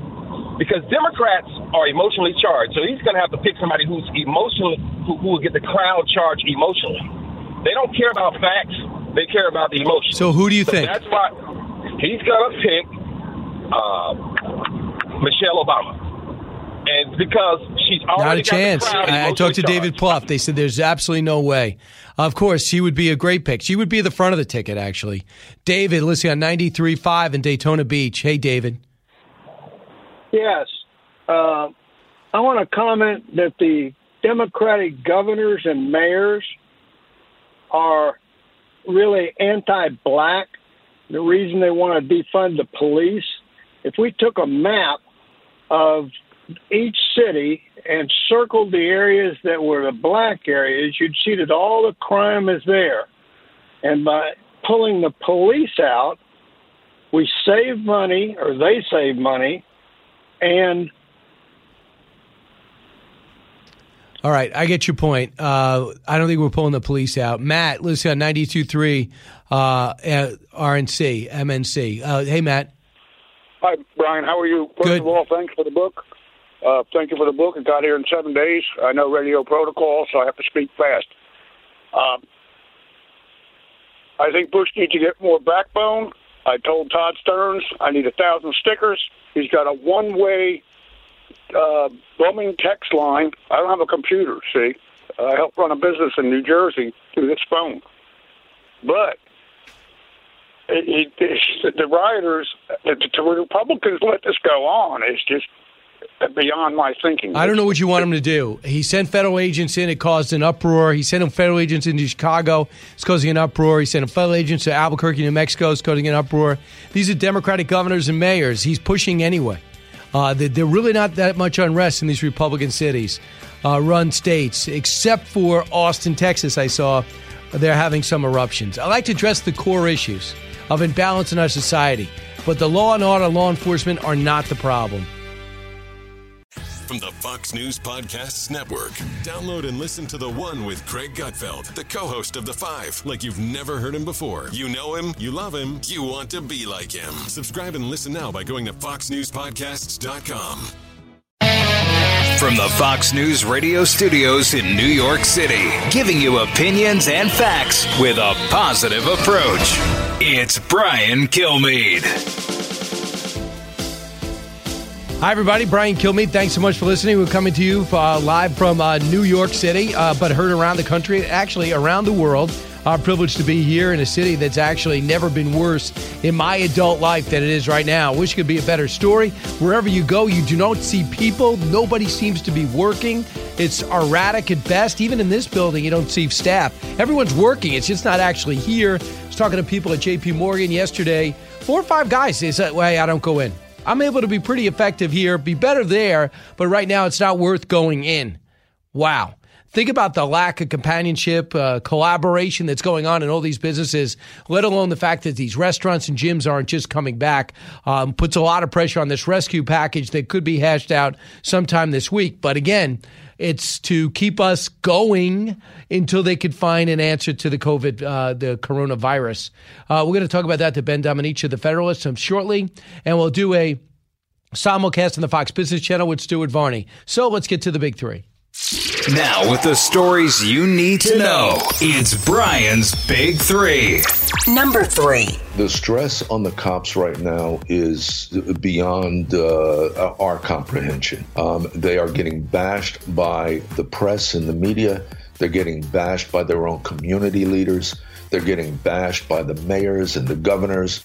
because Democrats are emotionally charged. So he's going to have to pick somebody who's emotionally, who, who will get the crowd charged emotionally. They don't care about facts. They care about the emotion. So who do you so think? That's why he's going to pick uh, Michelle Obama. And because she's already not a chance. I, I talked to charged. David Plouffe. They said there's absolutely no way. Of course, she would be a great pick. She would be the front of the ticket, actually. David, listening on ninety-three point five in Daytona Beach. Hey, David. Yes. Uh, I want to comment that the Democratic governors and mayors are really anti-black. The reason they want to defund the police. If we took a map of each city and circled the areas that were the black areas, you'd see that all the crime is there. And by pulling the police out, we save money, or they save money, and... All right, I get your point. Uh, I don't think we're pulling the police out. Matt, listen, ninety-two point three uh, R N C, M N C. Uh, hey, Matt. Hi, Brian. How are you? First Good. of all, thanks for the book. Uh, thank you for the book. I got here in seven days. I know radio protocol, so I have to speak fast. Um, I think Bush needs to get more backbone. I told Todd Stearns I need a thousand stickers. He's got a one-way uh, bumming text line. I don't have a computer, see. I help run a business in New Jersey through this phone. But it, it, the rioters, the, the Republicans let this go on. It's just... beyond my thinking. I don't know what you want him to do. He sent federal agents in. It caused an uproar. He sent federal agents into Chicago. It's causing an uproar. He sent federal agents to Albuquerque, New Mexico. It's causing an uproar. These are Democratic governors and mayors. He's pushing anyway. Uh, they're really not that much unrest in these Republican cities, uh, run states, except for Austin, Texas, I saw they're having some eruptions. I like to address the core issues of imbalance in our society, but the law and order, law enforcement are not the problem. From the Fox News Podcasts Network, download and listen to The One with Craig Gutfeld, the co-host of The Five, like you've never heard him before. You know him, you love him, you want to be like him. Subscribe and listen now by going to fox news podcasts dot com. From the Fox News radio studios in New York City, giving you opinions and facts with a positive approach. It's Brian Kilmeade. Hi, everybody. Brian Kilmeade. Thanks so much for listening. We're coming to you uh, live from uh, New York City, uh, but heard around the country, actually around the world. Our privilege to be here in a city that's actually never been worse in my adult life than it is right now. Wish it could be a better story. Wherever you go, you do not see people. Nobody seems to be working. It's erratic at best. Even in this building, you don't see staff. Everyone's working. It's just not actually here. I was talking to people at J P Morgan yesterday. Four or five guys. They said, "Well, hey, I don't go in. I'm able to be pretty effective here, be better there, but right now it's not worth going in." Wow. Think about the lack of companionship, uh, collaboration that's going on in all these businesses, let alone the fact that these restaurants and gyms aren't just coming back. Um, puts a lot of pressure on this rescue package that could be hashed out sometime this week. But again, it's to keep us going until they could find an answer to the COVID, uh, the coronavirus. Uh, we're going to talk about that to Ben Domenech of the Federalist shortly, and we'll do a simulcast on the Fox Business Channel with Stuart Varney. So let's get to the big three. Now, with the stories you need to know, it's Brian's Big Three. Number three. The stress on the cops right now is beyond uh, our comprehension. Um, they are getting bashed by the press and the media. They're getting bashed by their own community leaders. They're getting bashed by the mayors and the governors.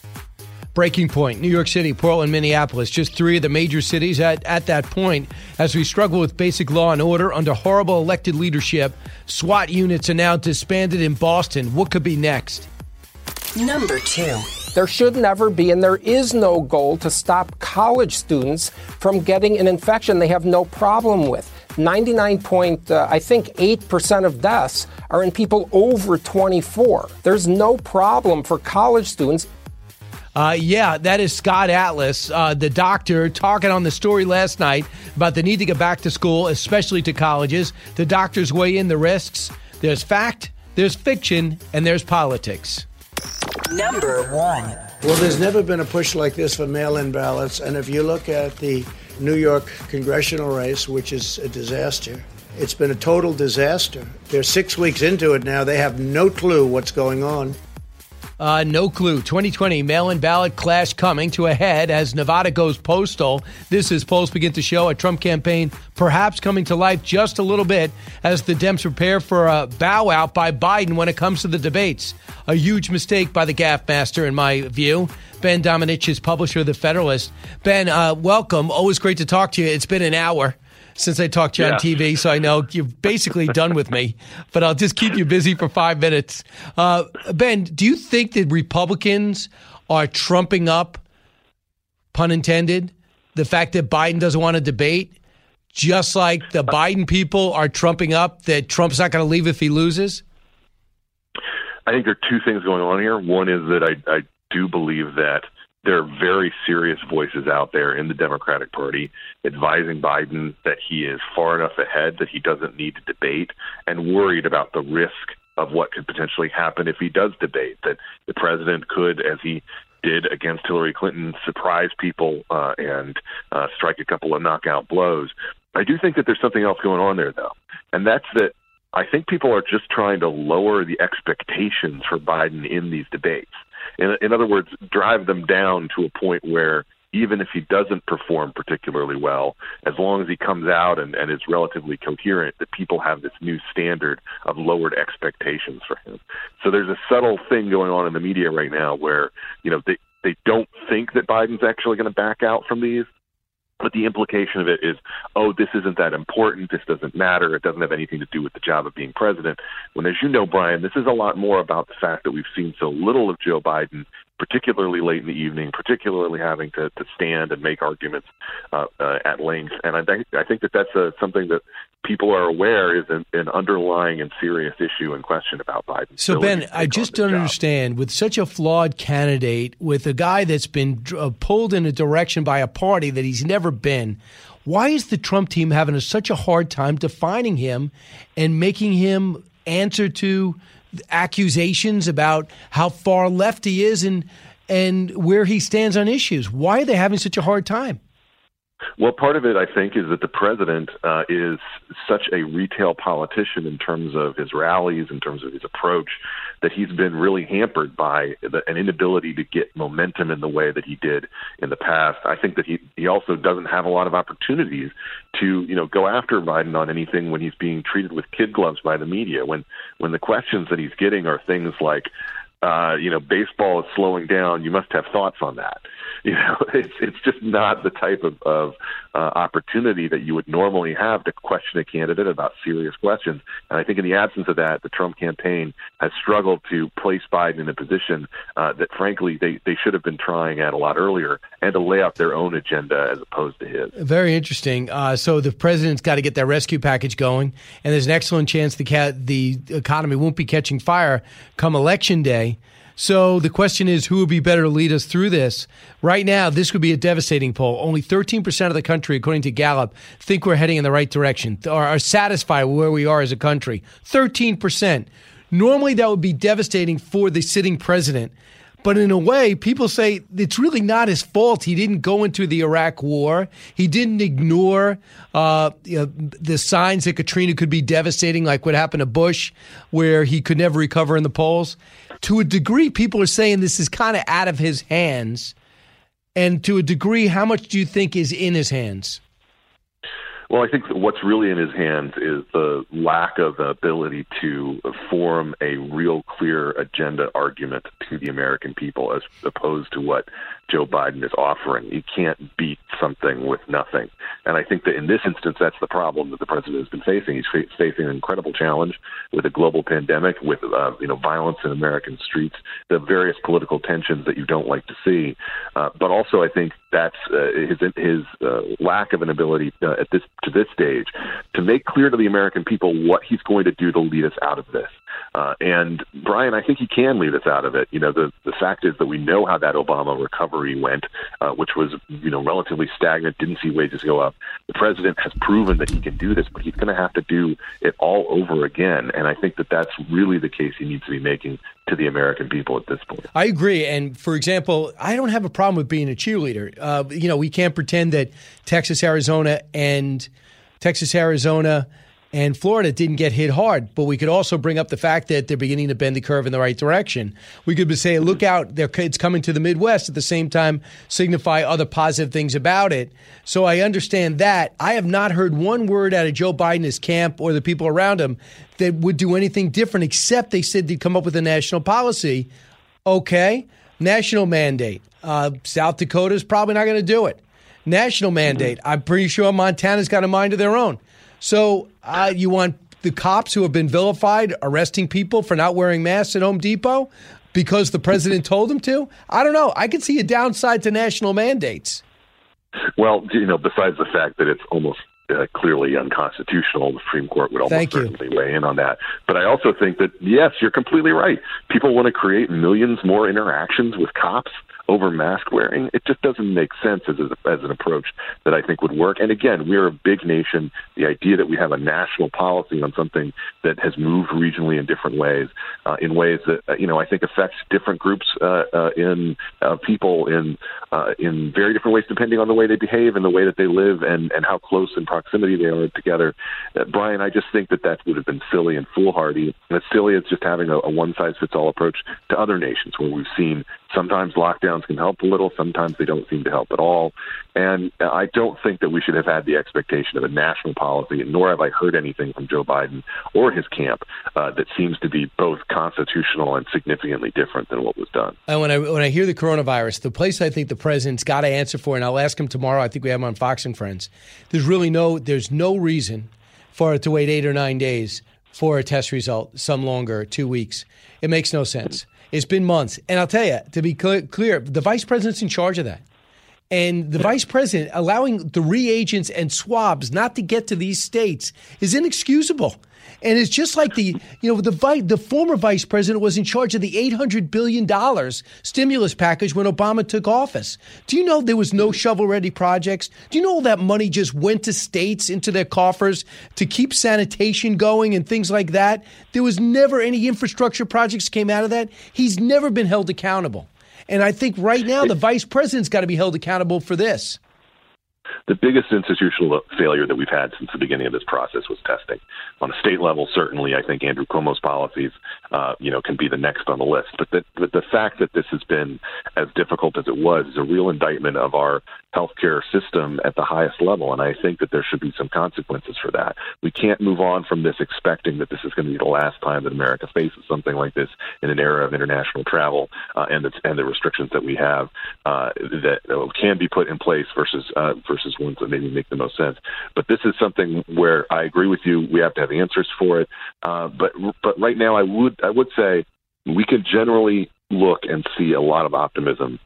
Breaking point, New York City, Portland, Minneapolis, just three of the major cities at, at that point as we struggle with basic law and order under horrible elected leadership. SWAT units are now disbanded in Boston. What could be next? Number two. There should never be, and there is no goal to stop college students from getting an infection they have no problem with. ninety-nine point, uh, I think, eight percent of deaths are in people over twenty-four. There's no problem for college students. Uh, yeah, that is Scott Atlas, uh, the doctor, talking on the story last night about the need to get back to school, especially to colleges. The doctors weigh in the risks. There's fact, there's fiction, and there's politics. Number one. Well, there's never been a push like this for mail-in ballots. And if you look at the New York congressional race, which is a disaster, it's been a total disaster. They're six weeks into it now. They have no clue what's going on. Uh, no clue. twenty twenty mail-in ballot clash coming to a head as Nevada goes postal. This is polls begin to show a Trump campaign perhaps coming to life just a little bit as the Dems prepare for a bow out by Biden when it comes to the debates. A huge mistake by the gaffe master, in my view. Ben Domenech is publisher of The Federalist. Ben, uh, welcome. Always great to talk to you. It's been an hour since I talked to you yeah. on T V, so I know you're basically done with me, but I'll just keep you busy for five minutes. Uh, Ben, do you think that Republicans are trumping up, pun intended, the fact that Biden doesn't want to debate, just like the Biden people are trumping up that Trump's not going to leave if he loses? I think there are two things going on here. One is that I, I do believe that there are very serious voices out there in the Democratic Party advising Biden that he is far enough ahead that he doesn't need to debate, and worried about the risk of what could potentially happen if he does debate, that the president could, as he did against Hillary Clinton, surprise people uh, and uh, strike a couple of knockout blows. I do think that there's something else going on there, though, and that's that I think people are just trying to lower the expectations for Biden in these debates. In, in other words, drive them down to a point where even if he doesn't perform particularly well, as long as he comes out and, and is relatively coherent, that people have this new standard of lowered expectations for him. So there's a subtle thing going on in the media right now where, you know, they, they don't think that Biden's actually going to back out from these. But the implication of it is, oh, this isn't that important. This doesn't matter. It doesn't have anything to do with the job of being president. When, as you know, Brian, this is a lot more about the fact that we've seen so little of Joe Biden particularly late in the evening, particularly having to, to stand and make arguments uh, uh, at length. And I think I think that that's a, something that people are aware is an, an underlying and serious issue and question about Biden. So, Ben, I just don't job. understand, with such a flawed candidate, with a guy that's been uh, pulled in a direction by a party that he's never been, why is the Trump team having a, such a hard time defining him and making him answer to accusations about how far left he is and and where he stands on issues? Why are they having such a hard time? Well, part of it, I think, is that the president uh, is such a retail politician in terms of his rallies, in terms of his approach, that he's been really hampered by the, an inability to get momentum in the way that he did in the past. I think that he, he also doesn't have a lot of opportunities to, you know, go after Biden on anything when he's being treated with kid gloves by the media, when when the questions that he's getting are things like, Uh, you know, baseball is slowing down. You must have thoughts on that. You know, it's it's just not the type of, of uh, opportunity that you would normally have to question a candidate about serious questions. And I think in the absence of that, the Trump campaign has struggled to place Biden in a position uh, that, frankly, they, they should have been trying at a lot earlier and to lay out their own agenda as opposed to his. Very interesting. Uh, so the president's got to get that rescue package going. And there's an excellent chance the ca- the economy won't be catching fire come Election Day. So the question is, who would be better to lead us through this? Right now, this would be a devastating poll. Only thirteen percent of the country, according to Gallup, think we're heading in the right direction or are satisfied with where we are as a country. thirteen percent. Normally, that would be devastating for the sitting president. But in a way, people say it's really not his fault. He didn't go into the Iraq war. He didn't ignore uh, you know, the signs that Katrina could be devastating, like what happened to Bush, where he could never recover in the polls. To a degree, people are saying this is kind of out of his hands. And to a degree, how much do you think is in his hands? Well, I think what's really in his hands is the lack of the ability to form a real clear agenda argument to the American people as opposed to what Joe Biden is offering. You can't beat something with nothing. And I think that in this instance, that's the problem that the president has been facing. He's fa- facing an incredible challenge with a global pandemic, with uh, you know violence in American streets, the various political tensions that you don't like to see. Uh, but also, I think that's uh, his, his uh, lack of an ability uh, at this to this stage to make clear to the American people what he's going to do to lead us out of this. Uh, and, Brian, I think he can lead us out of it. You know, the, the fact is that we know how that Obama recovery went, uh, which was, you know, relatively stagnant, didn't see wages go up. The president has proven that he can do this, but he's going to have to do it all over again. And I think that that's really the case he needs to be making to the American people at this point. I agree. And, for example, I don't have a problem with being a cheerleader. Uh, you know, we can't pretend that Texas, Arizona, and Texas, Arizona, and Florida didn't get hit hard, but we could also bring up the fact that they're beginning to bend the curve in the right direction. We could say, look out, it's coming to the Midwest, at the same time signify other positive things about it. So I understand that. I have not heard one word out of Joe Biden's camp or the people around him that would do anything different, except they said they'd come up with a national policy. Okay, national mandate. Uh, South Dakota's probably not going to do it. National mandate. I'm pretty sure Montana's got a mind of their own. So uh, you want the cops who have been vilified arresting people for not wearing masks at Home Depot because the president told them to? I don't know. I can see a downside to national mandates. Well, you know, besides the fact that it's almost uh, clearly unconstitutional, the Supreme Court would almost certainly weigh in on that. But I also think that, yes, you're completely right. People want to create millions more interactions with cops over mask wearing. It just doesn't make sense as, a, as an approach that I think would work. And again, we're a big nation. The idea that we have a national policy on something that has moved regionally in different ways, uh, in ways that, you know, I think affects different groups uh, uh, in uh, people in uh, in very different ways, depending on the way they behave and the way that they live and, and how close in proximity they are together. Uh, Brian, I just think that that would have been silly and foolhardy. And it's silly as just having a, a one-size-fits-all approach to other nations where we've seen sometimes lockdowns can help a little. Sometimes they don't seem to help at all. And I don't think that we should have had the expectation of a national policy, nor have I heard anything from Joe Biden or his camp uh, that seems to be both constitutional and significantly different than what was done. And when I, when I hear the coronavirus, the place I think the president's got to answer for, and I'll ask him tomorrow, I think we have him on Fox and Friends, there's really no, there's no reason for it to wait eight or nine days for a test result, some longer, two weeks. It makes no sense. It's been months. And I'll tell you, to be cl- clear, the vice president's in charge of that. And the vice president allowing the reagents and swabs not to get to these states is inexcusable. And it's just like the, you know, the vi- the former vice president was in charge of the eight hundred billion dollars stimulus package when Obama took office. Do you know there was no shovel-ready projects? Do you know all that money just went to states, into their coffers, to keep sanitation going and things like that? There was never any infrastructure projects came out of that. He's never been held accountable. And I think right now the vice president's got to be held accountable for this. The biggest institutional failure that we've had since the beginning of this process was testing. On a state level, certainly, I think Andrew Cuomo's policies, uh, you know, can be the next on the list. But the, but the fact that this has been as difficult as it was is a real indictment of our healthcare system at the highest level. And I think that there should be some consequences for that. We can't move on from this expecting that this is going to be the last time that America faces something like this in an era of international travel uh, and, the, and the restrictions that we have uh, that can be put in place versus uh, versus ones that maybe make the most sense. But this is something where I agree with you. We have to have answers for it. Uh, but but right now, I would I would say we can generally look and see a lot of optimism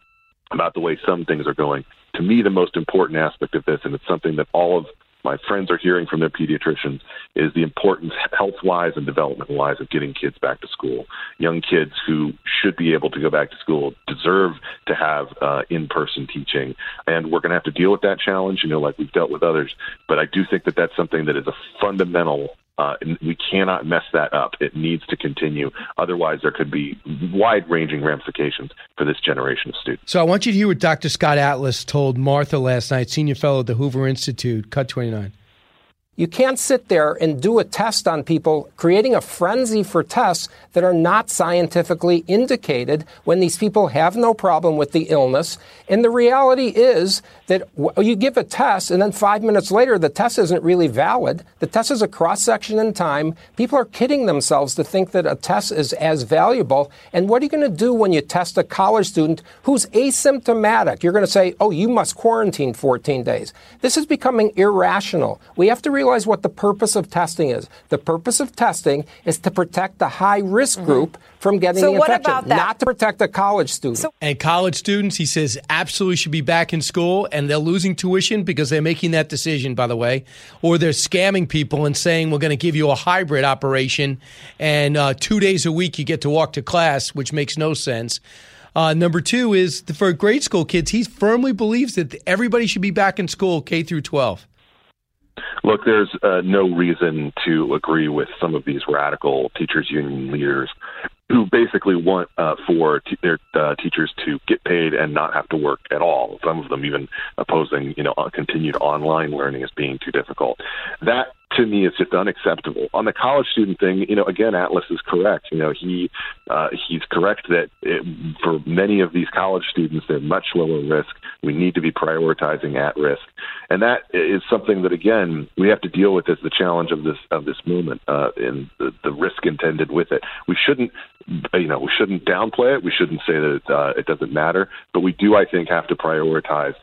about the way some things are going. To me, the most important aspect of this, and it's something that all of my friends are hearing from their pediatricians, is the importance health-wise and development-wise of getting kids back to school. Young kids who should be able to go back to school deserve to have uh, in-person teaching. And we're going to have to deal with that challenge, you know, like we've dealt with others. But I do think that that's something that is a fundamental Uh, we cannot mess that up. It needs to continue. Otherwise, there could be wide-ranging ramifications for this generation of students. So I want you to hear what Doctor Scott Atlas told Martha last night, senior fellow at the Hoover Institute, Cut twenty-nine. You can't sit there and do a test on people, creating a frenzy for tests that are not scientifically indicated when these people have no problem with the illness. And the reality is that you give a test and then five minutes later, the test isn't really valid. The test is a cross-section in time. People are kidding themselves to think that a test is as valuable. And what are you going to do when you test a college student who's asymptomatic? You're going to say, oh, you must quarantine fourteen days. This is becoming irrational. We have to realize what the purpose of testing is. The purpose of testing is to protect the high-risk mm-hmm. group from getting so the infection, not to protect a college student. So- and college students, he says, absolutely should be back in school, and they're losing tuition because they're making that decision, by the way, or they're scamming people and saying, we're going to give you a hybrid operation, and uh, two days a week you get to walk to class, which makes no sense. Uh, number two is, for grade school kids, he firmly believes that everybody should be back in school K through twelve. Look, there's uh, no reason to agree with some of these radical teachers union leaders who basically want uh, for t- their uh, teachers to get paid and not have to work at all. Some of them even opposing, you know, continued online learning as being too difficult. That, to me, is just unacceptable. On the college student thing, you know, again, Atlas is correct. You know, he uh, he's correct that it, for many of these college students, they're much lower risk. We need to be prioritizing at risk. And that is something that, again, we have to deal with as the challenge of this of this movement uh, and the, the risk intended with it. We shouldn't, you know, we shouldn't downplay it. We shouldn't say that uh, it doesn't matter. But we do, I think, have to prioritize.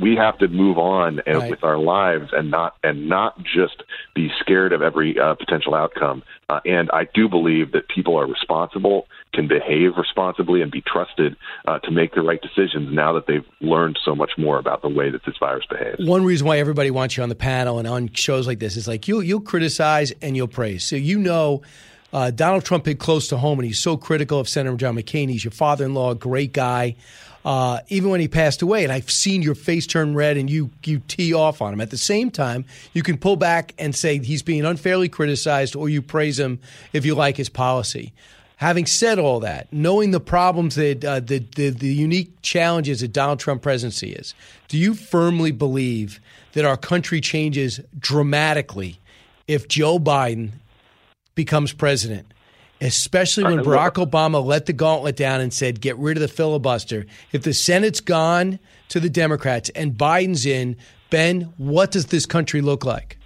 We have to move on and, right. with our lives and not and not just be scared of every uh, potential outcome. Uh, and I do believe that people are responsible, can behave responsibly, and be trusted uh, to make the right decisions now that they've learned so much more about the way that this virus behaves. One reason why everybody wants you on the panel and on shows like this is like you, you'll criticize and you'll praise. So you know uh, Donald Trump hit close to home, and he's so critical of Senator John McCain. He's your father-in-law, great guy. Uh, even when he passed away, and I've seen your face turn red and you you tee off on him. At the same time, you can pull back and say he's being unfairly criticized, or you praise him if you like his policy. Having said all that, knowing the problems that uh, the, the the unique challenges that Donald Trump presidency is, do you firmly believe that our country changes dramatically if Joe Biden becomes president? Especially when Barack Obama let the gauntlet down and said, get rid of the filibuster. If the Senate's gone to the Democrats and Biden's in, Ben, what does this country look like?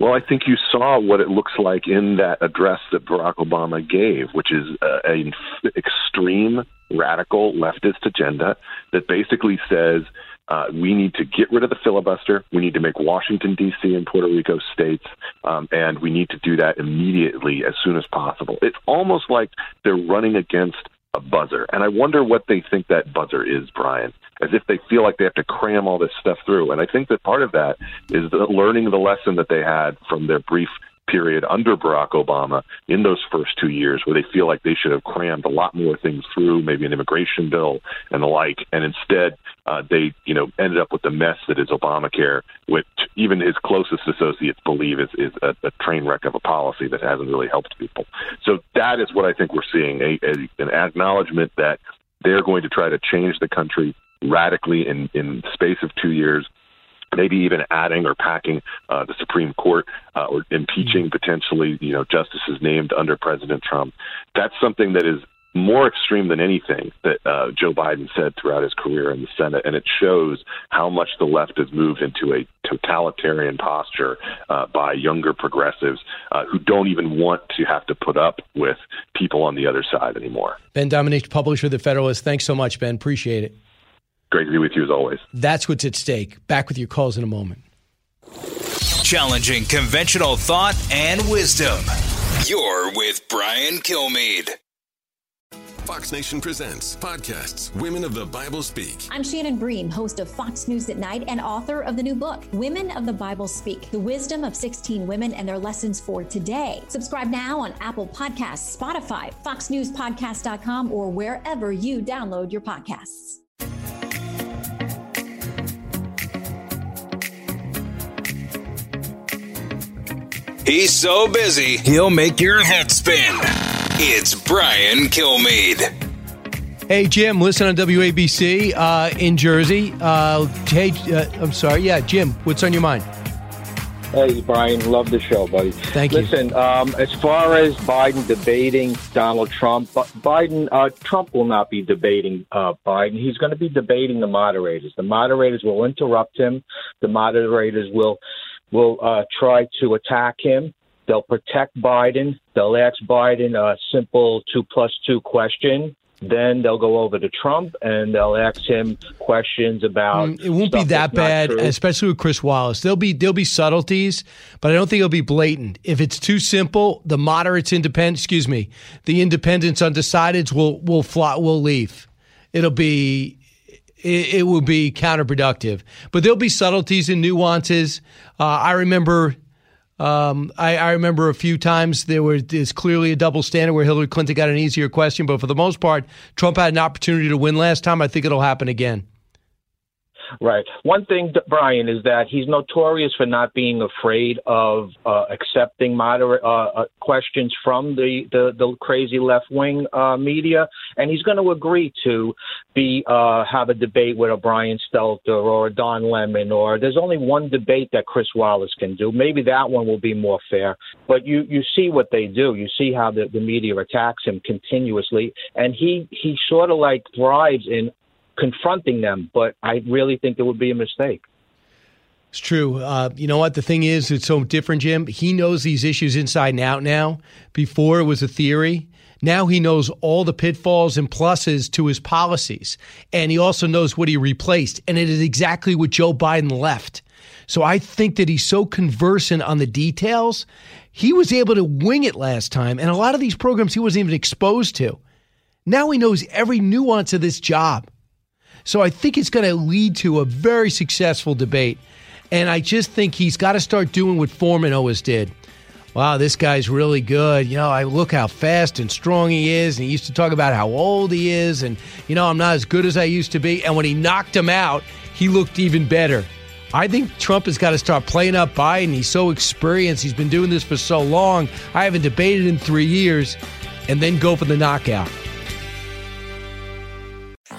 Well, I think you saw what it looks like in that address that Barack Obama gave, which is uh, an extreme, radical leftist agenda that basically says, Uh, we need to get rid of the filibuster. We need to make Washington, D C and Puerto Rico states, um, and we need to do that immediately as soon as possible. It's almost like they're running against a buzzer. And I wonder what they think that buzzer is, Brian, as if they feel like they have to cram all this stuff through. And I think that part of that is the learning the lesson that they had from their brief period under Barack Obama in those first two years where they feel like they should have crammed a lot more things through, maybe an immigration bill and the like. And instead, uh, they, you know, ended up with the mess that is Obamacare, which even his closest associates believe is, is a, a train wreck of a policy that hasn't really helped people. So that is what I think we're seeing, a, a, an acknowledgement that they're going to try to change the country radically in, in the space of two years. Maybe even adding or packing uh, the Supreme Court uh, or impeaching potentially, you know, justices named under President Trump. That's something that is more extreme than anything that uh, Joe Biden said throughout his career in the Senate. And it shows how much the left has moved into a totalitarian posture uh, by younger progressives uh, who don't even want to have to put up with people on the other side anymore. Ben Domenech, publisher of The Federalist. Thanks so much, Ben. Appreciate it. Great to be with you as always. That's what's at stake. Back with your calls in a moment. Challenging conventional thought and wisdom. You're with Brian Kilmeade. Fox Nation presents podcasts, Women of the Bible Speak. I'm Shannon Bream, host of Fox News at Night and author of the new book, Women of the Bible Speak, the wisdom of sixteen women and their lessons for today. Subscribe now on Apple Podcasts, Spotify, fox news podcast dot com, or wherever you download your podcasts. He's so busy, he'll make your head spin. It's Brian Kilmeade. Hey, Jim, listen on W A B C uh, in Jersey. Uh, hey, uh, I'm sorry. Yeah, Jim, what's on your mind? Hey, Brian, love the show, buddy. Thank you. Listen, um, as far as Biden debating Donald Trump, Biden, uh, Trump will not be debating uh, Biden. He's going to be debating the moderators. The moderators will interrupt him. The moderators will... will uh, try to attack him. They'll protect Biden. They'll ask Biden a simple two plus two question. Then they'll go over to Trump and they'll ask him questions about. Mm, it won't be that bad, especially with Chris Wallace. There'll be there'll be subtleties, but I don't think it'll be blatant. If it's too simple, the moderates independent. Excuse me, the independents undecideds will will fly, will leave. It'll be. It will be counterproductive, but there'll be subtleties and nuances. Uh, I remember, um, I, I remember a few times there was there's clearly a double standard where Hillary Clinton got an easier question, but for the most part, Trump had an opportunity to win last time. I think it'll happen again. Right. One thing, Brian, is that he's notorious for not being afraid of uh, accepting moderate uh, questions from the, the, the crazy left-wing uh, media, and he's going to agree to be uh, have a debate with a Brian Stelter or a Don Lemon, or there's only one debate that Chris Wallace can do. Maybe that one will be more fair, but you, you see what they do. You see how the, the media attacks him continuously, and he, he sort of like thrives in confronting them, but I really think it would be a mistake. It's true. Uh, you know what? The thing is, it's so different, Jim. He knows these issues inside and out now. Before, it was a theory. Now he knows all the pitfalls and pluses to his policies, and he also knows what he replaced, and it is exactly what Joe Biden left. So I think that he's so conversant on the details. He was able to wing it last time, and a lot of these programs he wasn't even exposed to. Now he knows every nuance of this job. So I think it's going to lead to a very successful debate. And I just think he's got to start doing what Foreman always did. Wow, this guy's really good. You know, I look how fast and strong he is. And he used to talk about how old he is. And, you know, I'm not as good as I used to be. And when he knocked him out, he looked even better. I think Trump has got to start playing up Biden. He's so experienced. He's been doing this for so long. I haven't debated in three years. And then go for the knockout.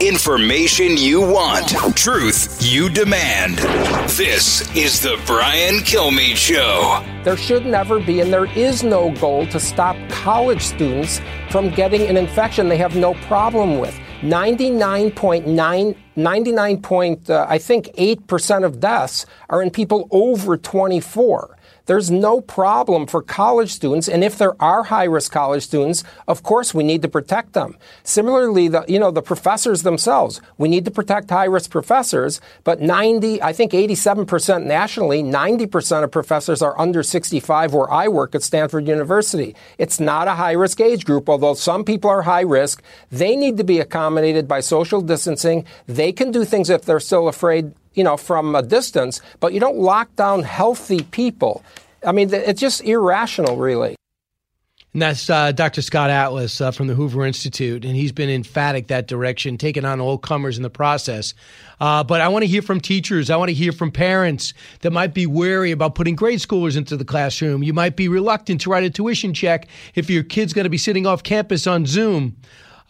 Information you want, truth you demand. This is the Brian Kilmeade Show. There should never be, and there is no goal to stop college students from getting an infection they have no problem with. ninety-nine point nine, ninety-nine point, uh, I think eight percent of deaths are in people over twenty-four. There's no problem for college students. And if there are high-risk college students, of course, we need to protect them. Similarly, the, you know, the professors themselves, we need to protect high-risk professors. But ninety, I think eighty-seven percent nationally, ninety percent of professors are under sixty-five where I work at Stanford University. It's not a high-risk age group, although some people are high-risk. They need to be accommodated by social distancing. They can do things if they're still afraid, you know, from a distance, but you don't lock down healthy people. I mean, it's just irrational, really. And that's uh, Doctor Scott Atlas uh, from the Hoover Institute, and he's been emphatic that direction, taking on all comers in the process. Uh, but I want to hear from teachers. I want to hear from parents that might be wary about putting grade schoolers into the classroom. You might be reluctant to write a tuition check if your kid's going to be sitting off campus on Zoom.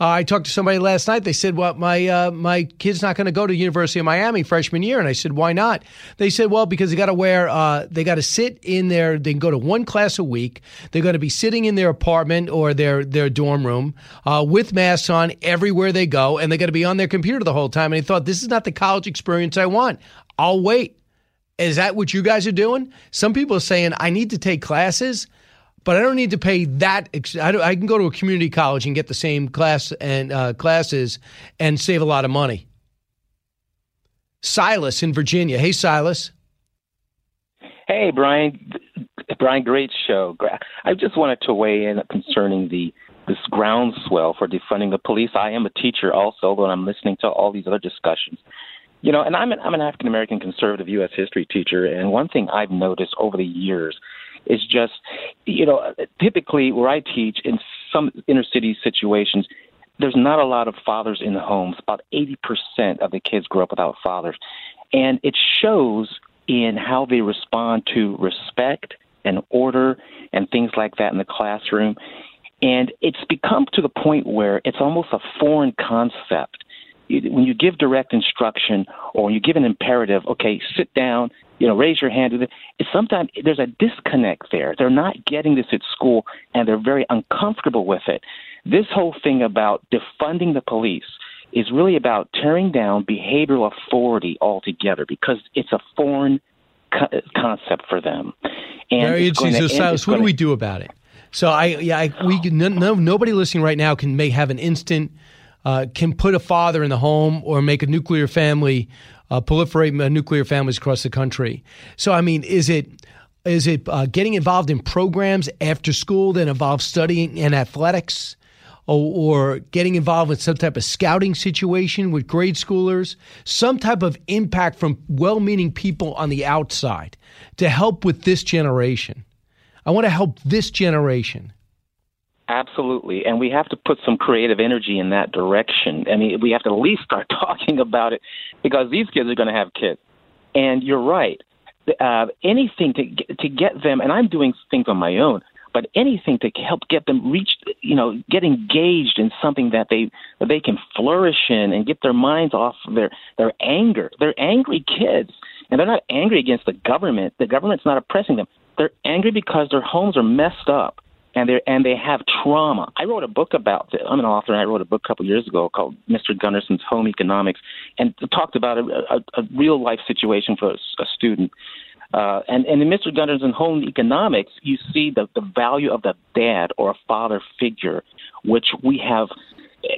Uh, I talked to somebody last night. They said, well, my uh, my kid's not going to go to the University of Miami freshman year. And I said, why not? They said, well, because they got to wear, uh, they got to sit in their, they can go to one class a week. They're going to be sitting in their apartment or their, their dorm room uh, with masks on everywhere they go. And they're going to be on their computer the whole time. And they thought, this is not the college experience I want. I'll wait. Is that what you guys are doing? Some people are saying, I need to take classes, but I don't need to pay that. I can go to a community college and get the same class and uh, classes and save a lot of money. Silas in Virginia. Hey, Silas. Hey, Brian. Brian, great show. I just wanted to weigh in concerning the this groundswell for defunding the police. I am a teacher also, although I'm listening to all these other discussions. You know, and I'm an, I'm an African-American conservative U S history teacher, and one thing I've noticed over the years is just, you know, typically where I teach in some inner city situations, there's not a lot of fathers in the homes. About eighty percent of the kids grow up without fathers. And it shows in how they respond to respect and order and things like that in the classroom. And it's become to the point where it's almost a foreign concept. When you give direct instruction or when you give an imperative, okay, sit down, you know, raise your hand. Sometimes there's a disconnect there. They're not getting this at school, and they're very uncomfortable with it. This whole thing about defunding the police is really about tearing down behavioral authority altogether because it's a foreign co- concept for them. And very interesting. So, Silas, what do we do about it? So, I, yeah, I, we no, no, nobody listening right now can may have an instant. Uh, can put a father in the home or make a nuclear family, uh, proliferate nuclear families across the country. So, I mean, is it is it uh, getting involved in programs after school that involve studying and athletics, or, or getting involved with some type of scouting situation with grade schoolers, some type of impact from well-meaning people on the outside to help with this generation? I want to help this generation. Absolutely. And we have to put some creative energy in that direction. I mean, we have to at least start talking about it because these kids are going to have kids. And you're right. Uh, anything to, to get them, and I'm doing things on my own, but anything to help get them reach, you know, get engaged in something that they that they can flourish in and get their minds off their, their anger. They're angry kids. And they're not angry against the government. The government's not oppressing them. They're angry because their homes are messed up. And they and they have trauma. I wrote a book about this. I'm an author, and I wrote a book a couple years ago called Mister Gunderson's Home Economics, and talked about a, a, a real life situation for a, a student. Uh, and, and in Mister Gunderson's Home Economics, you see the, the value of the dad or a father figure, which we have,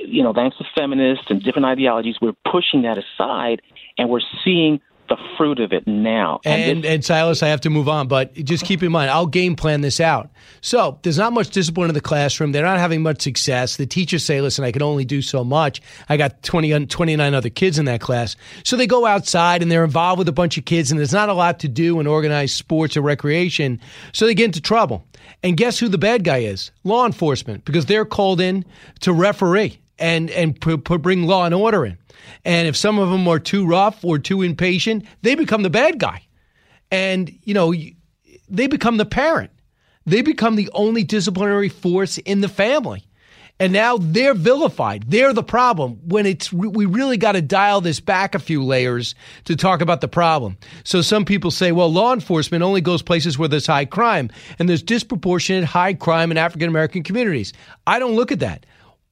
you know, thanks to feminists and different ideologies, we're pushing that aside, and we're seeing the fruit of it now. And, and, this- and Silas, I have to move on, but just keep in mind, I'll game plan this out. So there's not much discipline in the classroom. They're not having much success. The teachers say, listen, I can only do so much. I got twenty, twenty-nine other kids in that class. So they go outside and they're involved with a bunch of kids and there's not a lot to do in organized sports or recreation. So they get into trouble. And guess who the bad guy is? Law enforcement, because they're called in to referee and, and p- p- bring law and order in. And if some of them are too rough or too impatient, they become the bad guy. And, you know, they become the parent. They become the only disciplinary force in the family. And now they're vilified. They're the problem when it's we really got to dial this back a few layers to talk about the problem. So some people say, well, law enforcement only goes places where there's high crime and there's disproportionate high crime in African-American communities. I don't look at that.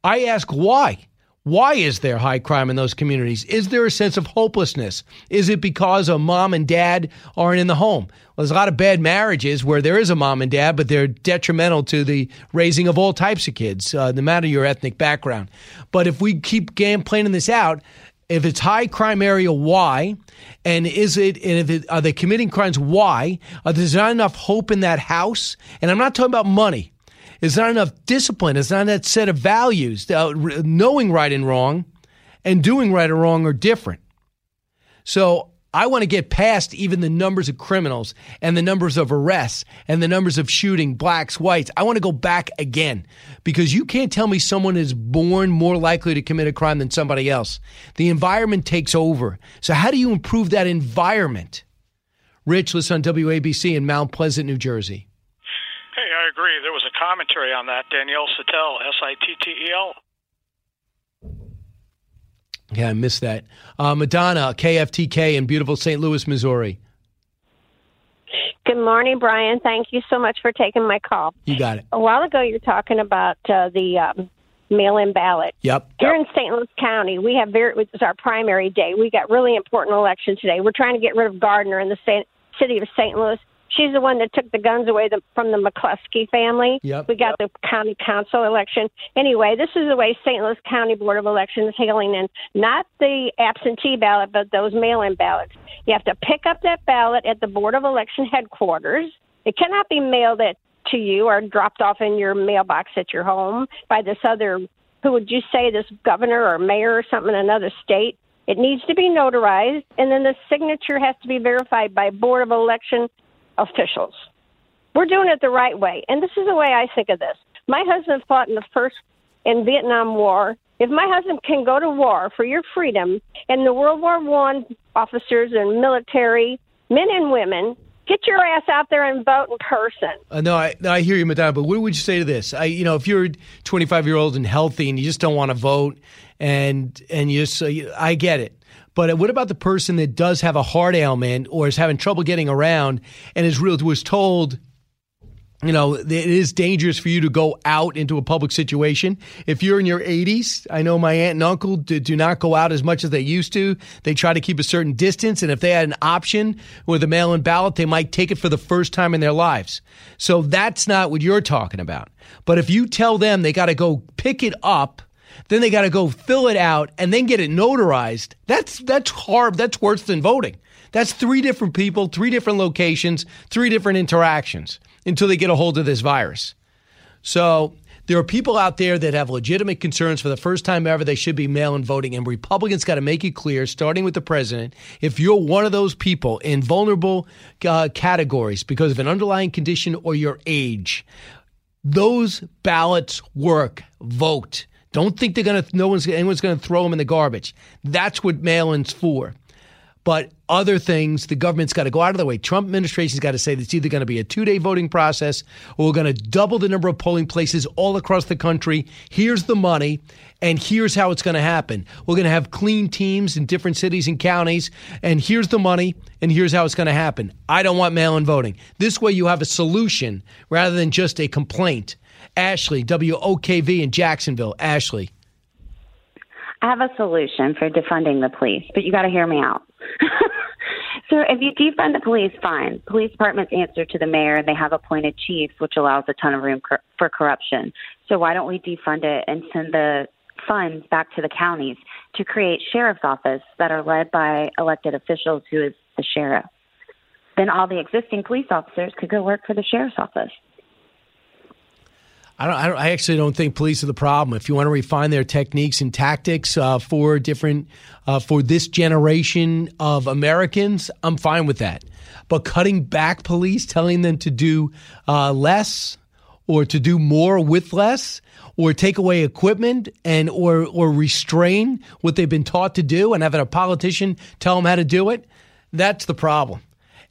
I ask why. Why is there high crime in those communities? Is there a sense of hopelessness? Is it because a mom and dad aren't in the home? Well, there's a lot of bad marriages where there is a mom and dad, but they're detrimental to the raising of all types of kids, uh, no matter your ethnic background. But if we keep game planning this out, if it's high crime area, why? And is it? And if it, are they committing crimes? Why? Are there's not enough hope in that house? And I'm not talking about money. It's not enough discipline. It's not that set of values. Uh, knowing right and wrong and doing right or wrong are different. So I want to get past even the numbers of criminals and the numbers of arrests and the numbers of shooting blacks, whites. I want to go back again, because you can't tell me someone is born more likely to commit a crime than somebody else. The environment takes over. So how do you improve that environment? Rich, listen on W A B C in Mount Pleasant, New Jersey. Hey, I agree. There was a commentary on that. Danielle Sittel, S I T T E L. Yeah, I missed that. Uh, Madonna, K F T K in beautiful Saint Louis, Missouri. Good morning, Brian. Thank you so much for taking my call. You got it. A while ago, you were talking about uh, the um, mail-in ballot. Yep. Here yep. in Saint Louis County, we have very, it was our primary day. We got really important election today. We're trying to get rid of Gardner in the Saint, city of Saint Louis. She's the one that took the guns away the, from the McCluskey family. Yep, we got yep. the county council election. Anyway, this is the way Saint Louis County Board of Elections is handling in, not the absentee ballot, but those mail-in ballots. You have to pick up that ballot at the Board of Election headquarters. It cannot be mailed at, to you or dropped off in your mailbox at your home by this other, who would you say, this governor or mayor or something in another state. It needs to be notarized, and then the signature has to be verified by Board of Election officials. We're doing it the right way. And this is the way I think of this. My husband fought in the first in Vietnam War. If my husband can go to war for your freedom, and the World War One officers and military, men and women, get your ass out there and vote in person. Uh, no, I, no, I hear you, Madonna, but what would you say to this? I, you know, if you're twenty-five-year-old and healthy and you just don't want to vote, and and you just, uh, you, I get it. But what about the person that does have a heart ailment or is having trouble getting around and is real, was told, you know, it is dangerous for you to go out into a public situation? If you're in your eighties, I know my aunt and uncle do, do not go out as much as they used to. They try to keep a certain distance. And if they had an option with a mail-in ballot, they might take it for the first time in their lives. So that's not what you're talking about. But if you tell them they got to go pick it up, then they got to go fill it out and then get it notarized. That's that's hard. That's worse than voting. That's three different people, three different locations, three different interactions until they get a hold of this virus. So there are people out there that have legitimate concerns. For the first time ever, they should be mail-in voting. And Republicans got to make it clear, starting with the president, if you're one of those people in vulnerable uh, categories because of an underlying condition or your age, those ballots work. Vote. Don't think they're going to, no one's, anyone's going to throw them in the garbage. That's what mail-in's for. But other things, the government's got to go out of the way. Trump administration's got to say it's either going to be a two-day voting process or we're going to double the number of polling places all across the country. Here's the money, and here's how it's going to happen. We're going to have clean teams in different cities and counties, and here's the money, and here's how it's going to happen. I don't want mail-in voting. This way you have a solution rather than just a complaint. Ashley, W O K V in Jacksonville. Ashley. I have a solution for defunding the police, but you got to hear me out. So if you defund the police, fine. Police departments answer to the mayor. They have appointed chiefs, which allows a ton of room cor- for corruption. So why don't we defund it and send the funds back to the counties to create sheriff's offices that are led by elected officials who is the sheriff? Then all the existing police officers could go work for the sheriff's office. I don't, I don't. I actually don't think police are the problem. If you want to refine their techniques and tactics uh, for different, uh, for this generation of Americans, I'm fine with that. But cutting back police, telling them to do uh, less, or to do more with less, or take away equipment and or or restrain what they've been taught to do, and having a politician tell them how to do it, that's the problem.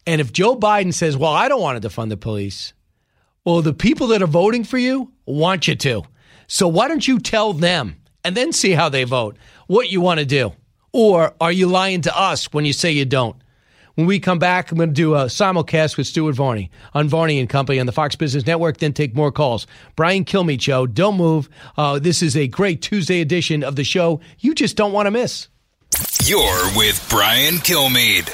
And if Joe Biden says, "Well, I don't want to defund the police," well, the people that are voting for you want you to. So why don't you tell them and then see how they vote, what you want to do? Or are you lying to us when you say you don't? When we come back, I'm going to do a simulcast with Stuart Varney on Varney and Company on the Fox Business Network, then take more calls. Brian Kilmeade Show. Don't move. Uh, this is a great Tuesday edition of the show you just don't want to miss. You're with Brian Kilmeade.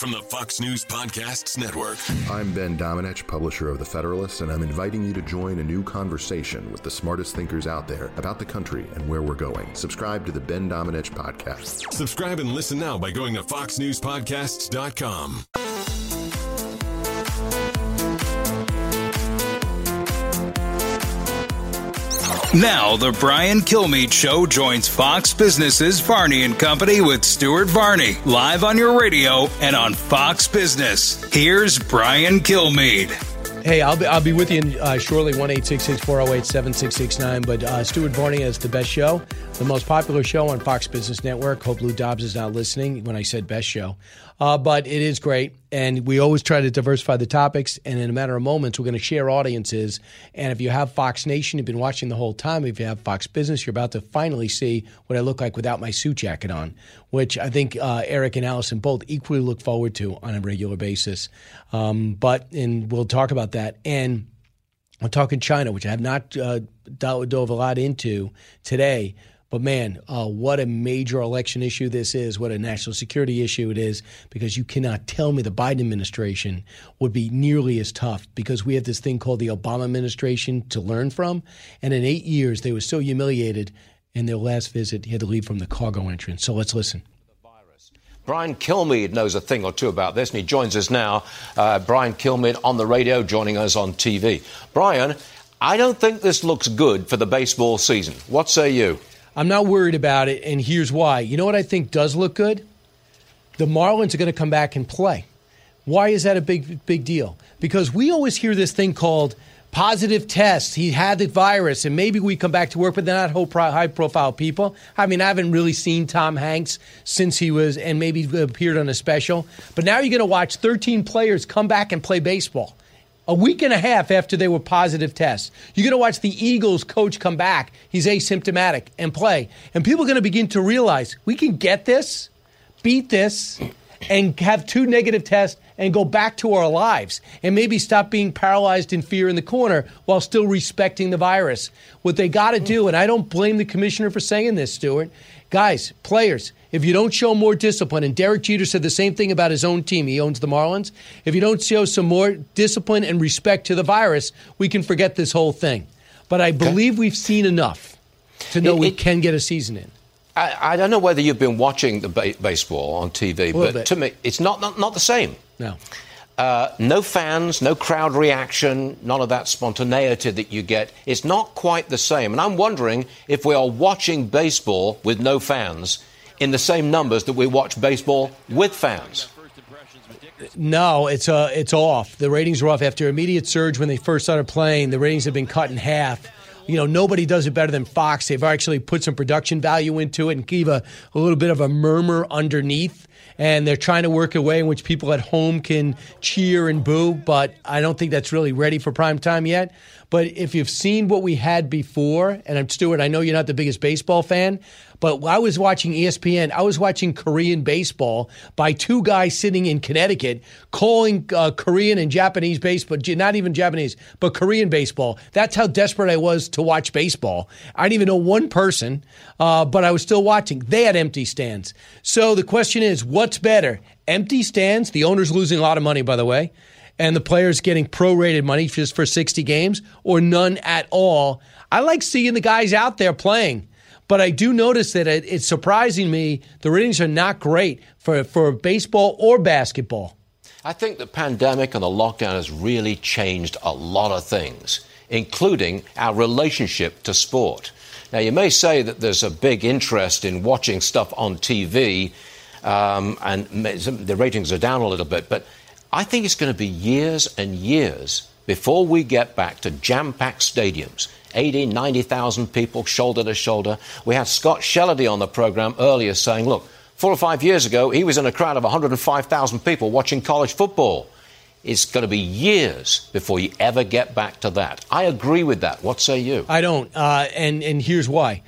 From the Fox News Podcasts Network. I'm Ben Domenech, publisher of The Federalist, and I'm inviting you to join a new conversation with the smartest thinkers out there about the country and where we're going. Subscribe to the Ben Domenech Podcast. Subscribe and listen now by going to fox news podcasts dot com. Now, the Brian Kilmeade Show joins Fox Business's Varney and Company with Stuart Varney, live on your radio and on Fox Business. Here's Brian Kilmeade. Hey, I'll be, I'll be with you in, uh, shortly, one eight six six, four oh eight, seven six six nine. But uh, Stuart Varney has the best show, the most popular show on Fox Business Network. Hope Lou Dobbs is not listening when I said best show. Uh, but it is great. And we always try to diversify the topics. And in a matter of moments, we're going to share audiences. And if you have Fox Nation, you've been watching the whole time. If you have Fox Business, you're about to finally see what I look like without my suit jacket on, which I think uh, Eric and Allison both equally look forward to on a regular basis. Um, but and we'll talk about that. And we're talking China, which I have not uh, dove a lot into today. But, man, uh, what a major election issue this is. What a national security issue it is, because you cannot tell me the Biden administration would be nearly as tough, because we have this thing called the Obama administration to learn from. And in eight years, they were so humiliated in their last visit, he had to leave from the cargo entrance. So let's listen. Brian Kilmeade knows a thing or two about this, and he joins us now. Uh, Brian Kilmeade on the radio, joining us on T V. Brian, I don't think this looks good for the baseball season. What say you? I'm not worried about it, and here's why. You know what I think does look good? The Marlins are going to come back and play. Why is that a big, big deal? Because we always hear this thing called positive tests. He had the virus, and maybe we come back to work, but they're not high-profile people. I mean, I haven't really seen Tom Hanks since he was, and maybe appeared on a special. But now you're going to watch thirteen players come back and play baseball. A week and a half after they were positive tests. You're going to watch the Eagles coach come back. He's asymptomatic and play. And people are going to begin to realize we can get this, beat this, and have two negative tests and go back to our lives and maybe stop being paralyzed in fear in the corner while still respecting the virus. What they got to do, and I don't blame the commissioner for saying this, Stuart, guys, players, if you don't show more discipline, and Derek Jeter said the same thing about his own team. He owns the Marlins. If you don't show some more discipline and respect to the virus, we can forget this whole thing. But I believe we've seen enough to know it, it, we can get a season in. I, I don't know whether you've been watching the ba- baseball on T V, but bit. to me, it's not, not, not the same. No. Uh, no fans, no crowd reaction, none of that spontaneity that you get. It's not quite the same. And I'm wondering if we are watching baseball with no fans in the same numbers that we watch baseball with fans. No, it's uh, it's off. The ratings were off after immediate surge when they first started playing. The ratings have been cut in half. You know, nobody does it better than Fox. They've actually put some production value into it and give a, a little bit of a murmur underneath. And they're trying to work a way in which people at home can cheer and boo. But I don't think that's really ready for prime time yet. But if you've seen what we had before, and I'm Stuart, I know you're not the biggest baseball fan, but I was watching E S P N. I was watching Korean baseball by two guys sitting in Connecticut calling uh, Korean and Japanese baseball, not even Japanese, but Korean baseball. That's how desperate I was to watch baseball. I didn't even know one person, uh, but I was still watching. They had empty stands. So the question is, what's better? Empty stands, the owner's losing a lot of money, by the way, and the players getting prorated money just for sixty games, or none at all. I like seeing the guys out there playing. But I do notice that it, it's surprising me. The ratings are not great for, for baseball or basketball. I think the pandemic and the lockdown has really changed a lot of things, including our relationship to sport. Now, you may say that there's a big interest in watching stuff on T V, um, and the ratings are down a little bit, but I think it's going to be years and years before we get back to jam-packed stadiums. eighty, ninety thousand people, shoulder to shoulder. We had Scott Shellady on the program earlier saying, look, four or five years ago, he was in a crowd of one hundred five thousand people watching college football. It's going to be years before you ever get back to that. I agree with that. What say you? I don't. Uh, and, and here's why.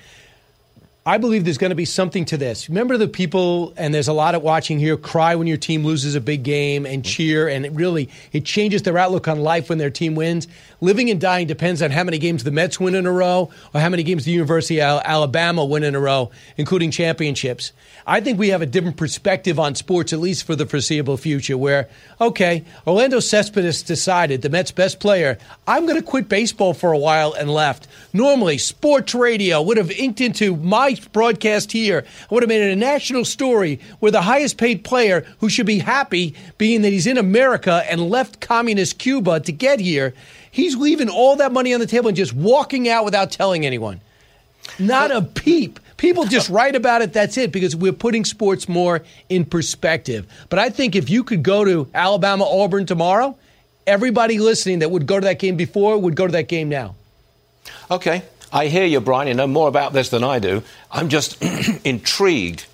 I believe there's going to be something to this. Remember the people, and there's a lot of watching here, cry when your team loses a big game and cheer, and it really, it changes their outlook on life when their team wins. Living and dying depends on how many games the Mets win in a row or how many games the University of Alabama win in a row, including championships. I think we have a different perspective on sports, at least for the foreseeable future, where, okay, Orlando Cespedes decided, the Mets' best player, I'm going to quit baseball for a while, and left. Normally, sports radio would have inked into my broadcast here. I would have made it a national story where the highest paid player, who should be happy being that he's in America and left communist Cuba to get here, he's leaving all that money on the table and just walking out without telling anyone. Not a peep. People just write about it. That's it, because we're putting sports more in perspective. But I think if you could go to Alabama-Auburn tomorrow, everybody listening that would go to that game before would go to that game now. Okay. I hear you, Brian. You know more about this than I do. I'm just intrigued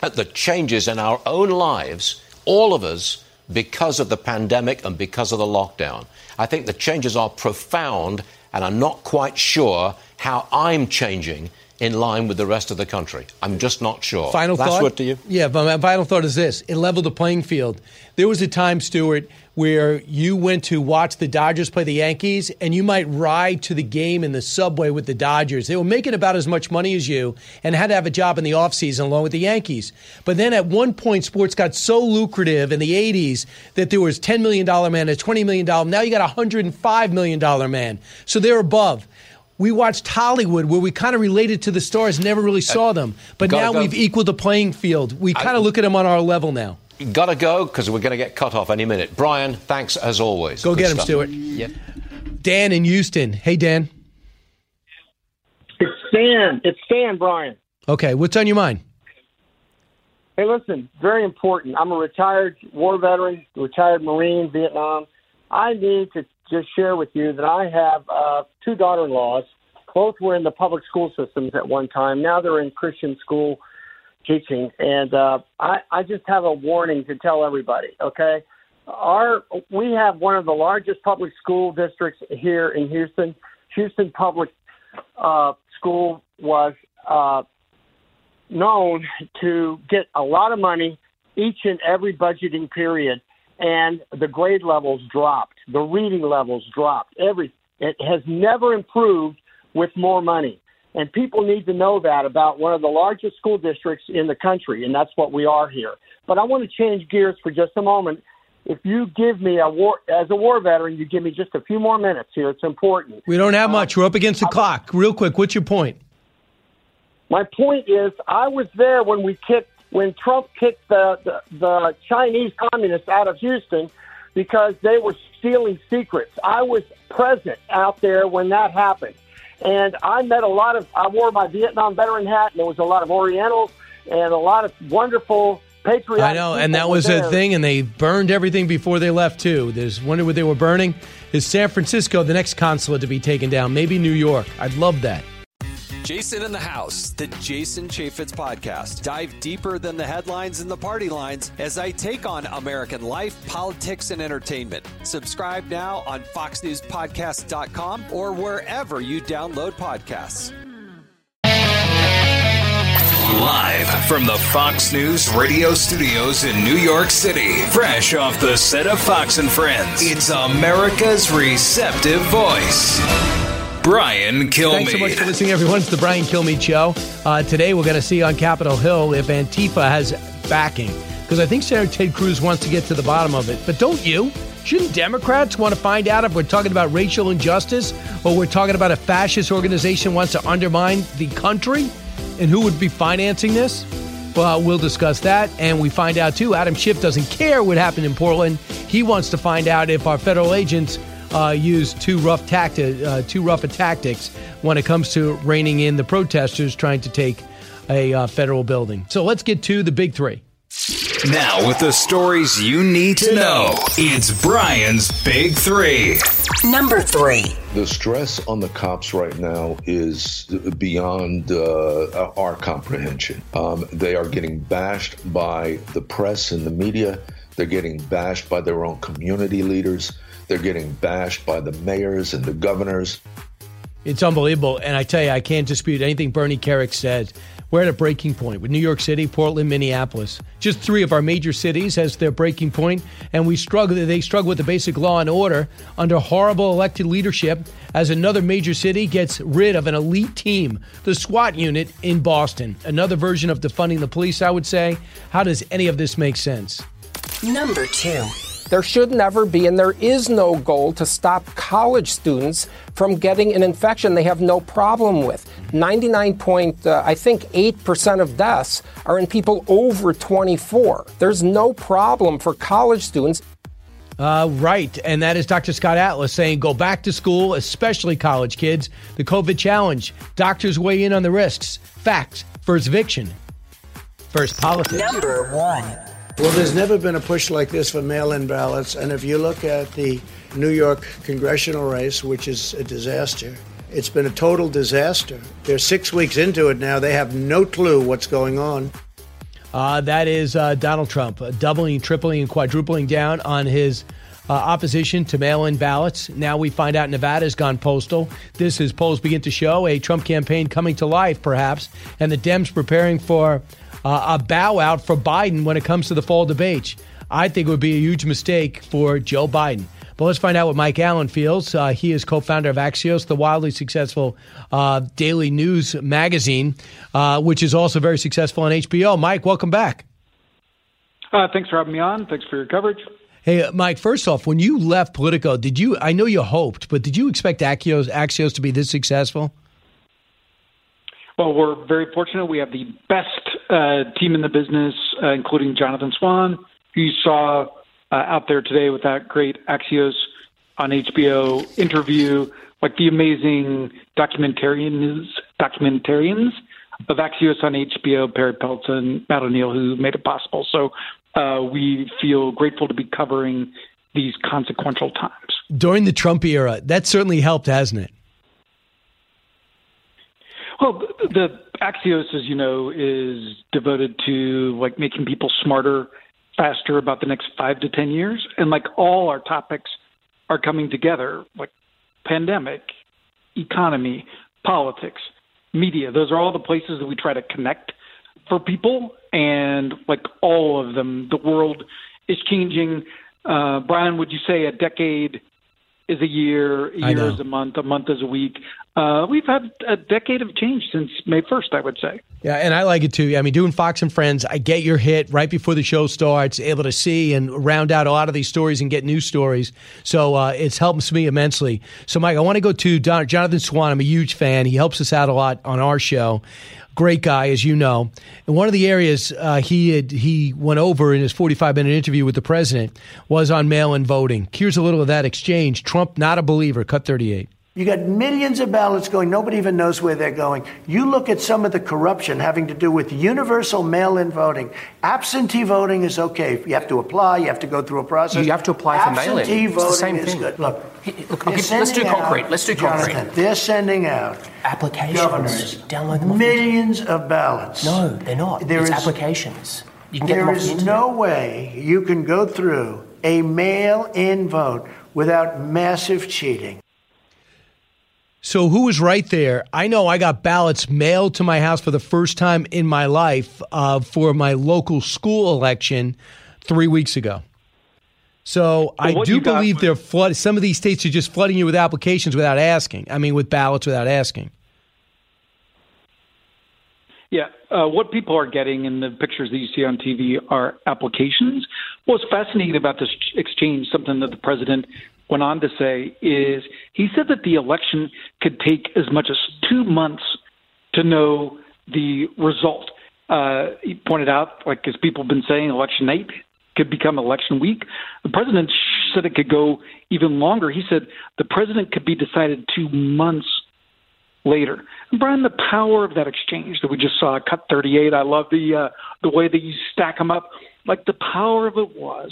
at the changes in our own lives, all of us, because of the pandemic and because of the lockdown. I think the changes are profound, and I'm not quite sure how I'm changing in line with the rest of the country. I'm just not sure. Final Last thought? Word to you. Yeah, but my final thought is this. It leveled the playing field. There was a time, Stuart, where you went to watch the Dodgers play the Yankees, and you might ride to the game in the subway with the Dodgers. They were making about as much money as you and had to have a job in the offseason along with the Yankees. But then at one point, sports got so lucrative in the eighties that there was ten million dollars man, a twenty million dollars. Now you got a one hundred five million dollars man. So they're above. We watched Hollywood, where we kind of related to the stars, never really saw them. But gotta now go. We've equaled the playing field. We kind of look at them on our level now. Got to go, because we're going to get cut off any minute. Brian, thanks as always. Go Good get him, stuff. Stuart. Yep. Dan in Houston. Hey, Dan. It's Dan. It's Dan, Brian. Okay, what's on your mind? Hey, listen, very important. I'm a retired war veteran, retired Marine, Vietnam. I need to just share with you that I have uh, two daughter-in-laws. Both were in the public school systems at one time. Now they're in Christian school teaching. And uh, I, I just have a warning to tell everybody, okay? Our we have one of the largest public school districts here in Houston. Houston Public uh, School was uh, known to get a lot of money each and every budgeting period. And the grade levels dropped. The reading levels dropped. Every it has never improved with more money. And people need to know that about one of the largest school districts in the country, and that's what we are here. But I want to change gears for just a moment. If you give me a war, as a war veteran, you give me just a few more minutes here. It's important. We don't have much. We're up against the clock. Real quick, what's your point? My point is I was there when we kicked when Trump kicked the, the, the Chinese communists out of Houston because they were stealing secrets. I was present out there when that happened. And I met a lot of, I wore my Vietnam veteran hat, and there was a lot of Orientals and a lot of wonderful patriotic. I know, and that was a thing, and they burned everything before they left, too. There's wonder what they were burning. Is San Francisco the next consulate to be taken down? Maybe New York. I'd love that. Jason in the House, the Jason Chaffetz Podcast. Dive deeper than the headlines and the party lines as I take on American life, politics, and entertainment. Subscribe now on fox news podcast dot com or wherever you download podcasts. Live from the Fox News radio studios in New York City, fresh off the set of Fox and Friends, it's America's receptive voice. Brian Kilmeade. Thanks so much for listening, everyone. It's the Brian Kilmeade Show. Uh, today, we're going to see on Capitol Hill if Antifa has backing, because I think Senator Ted Cruz wants to get to the bottom of it. But don't you? Shouldn't Democrats want to find out if we're talking about racial injustice or we're talking about a fascist organization wants to undermine the country and who would be financing this? Well, we'll discuss that, and we find out, too. Adam Schiff doesn't care what happened in Portland. He wants to find out if our federal agents Uh, use too rough tacti- uh, too rough a tactics when it comes to reining in the protesters trying to take a uh, federal building. So let's get to the big three. Now with the stories you need to know, it's Brian's Big Three. Number three. The stress on the cops right now is beyond uh, our comprehension. Um, they are getting bashed by the press and the media. They're getting bashed by their own community leaders. They're getting bashed by the mayors and the governors. It's unbelievable. And I tell you, I can't dispute anything Bernie Carrick said. We're at a breaking point with New York City, Portland, Minneapolis. Just three of our major cities has their breaking point, and we struggle. They struggle with the basic law and order under horrible elected leadership as another major city gets rid of an elite team, the SWAT unit in Boston. Another version of defunding the police, I would say. How does any of this make sense? Number two. There should never be, and there is no goal to stop college students from getting an infection they have no problem with. ninety-nine point, uh, I think, eight percent of deaths are in people over twenty-four. There's no problem for college students. Uh, right. And that is Doctor Scott Atlas saying go back to school, especially college kids. The COVID challenge. Doctors weigh in on the risks. Facts. First eviction. First politics. Number one. Well, there's never been a push like this for mail-in ballots. And if you look at the New York congressional race, which is a disaster, it's been a total disaster. They're six weeks into it now. They have no clue what's going on. Uh, that is uh, Donald Trump uh, doubling, tripling, and quadrupling down on his uh, opposition to mail-in ballots. Now we find out Nevada's gone postal. This is polls begin to show a Trump campaign coming to life, perhaps, and the Dems preparing for Uh, a bow out for Biden when it comes to the fall debate. I think it would be a huge mistake for Joe Biden. But let's find out what Mike Allen feels. Uh, he is co-founder of Axios, the wildly successful uh, daily news magazine, uh, which is also very successful on H B O. Mike, welcome back. Uh, thanks for having me on. Thanks for your coverage. Hey, Mike, first off, when you left Politico, did you, I know you hoped, but did you expect Axios, Axios to be this successful? Well, we're very fortunate. We have the best uh, team in the business, uh, including Jonathan Swan, who you saw uh, out there today with that great Axios on H B O interview, like the amazing documentarians, documentarians of Axios on H B O, Perry Pelton, Matt O'Neill, who made it possible. So uh, we feel grateful to be covering these consequential times. During the Trump era, that certainly helped, hasn't it? Well, the Axios, as you know, is devoted to like making people smarter, faster about the next five to ten years, and like all our topics are coming together, like pandemic, economy, politics, media. Those are all the places that we try to connect for people, and like all of them, the world is changing. Uh, Brian, would you say a decade is a year, a year is a month, a month is a week? Uh, we've had a decade of change since May first, I would say. Yeah, and I like it too. I mean, doing Fox and Friends, I get your hit right before the show starts, able to see and round out a lot of these stories and get new stories. So uh, it's helps me immensely. So, Mike, I want to go to Don- Jonathan Swan. I'm a huge fan. He helps us out a lot on our show. Great guy, as you know. And one of the areas uh, he had, he went over in his forty-five minute interview with the president was on mail-in voting. Here's a little of that exchange. Trump, not a believer. Cut thirty-eight. You got millions of ballots going. Nobody even knows where they're going. You look at some of the corruption having to do with universal mail-in voting. Absentee voting is okay. You have to apply. You have to go through a process. You have to apply for mail-in. Absentee voting is good. Look, look let's do concrete. Let's do concrete. Jonathan, they're sending out applications. Governors, download them. Millions of ballots. No, they're not. There it's is, applications. You can get them off the internet. There is no way you can go through a mail-in vote without massive cheating. So who was right there? I know I got ballots mailed to my house for the first time in my life uh, for my local school election three weeks ago. So well, I do believe they're flood. Some of these states are just flooding you with applications without asking. I mean, with ballots without asking. Yeah. Uh, what people are getting in the pictures that you see on T V are applications. What's fascinating about this exchange, something that the president went on to say, is he said that the election could take as much as two months to know the result. Uh, he pointed out, like as people have been saying, election night could become election week. The president said it could go even longer. He said the president could be decided two months later. And Brian, the power of that exchange that we just saw, cut thirty-eight, I love the, uh, the way that you stack them up. Like the power of it was,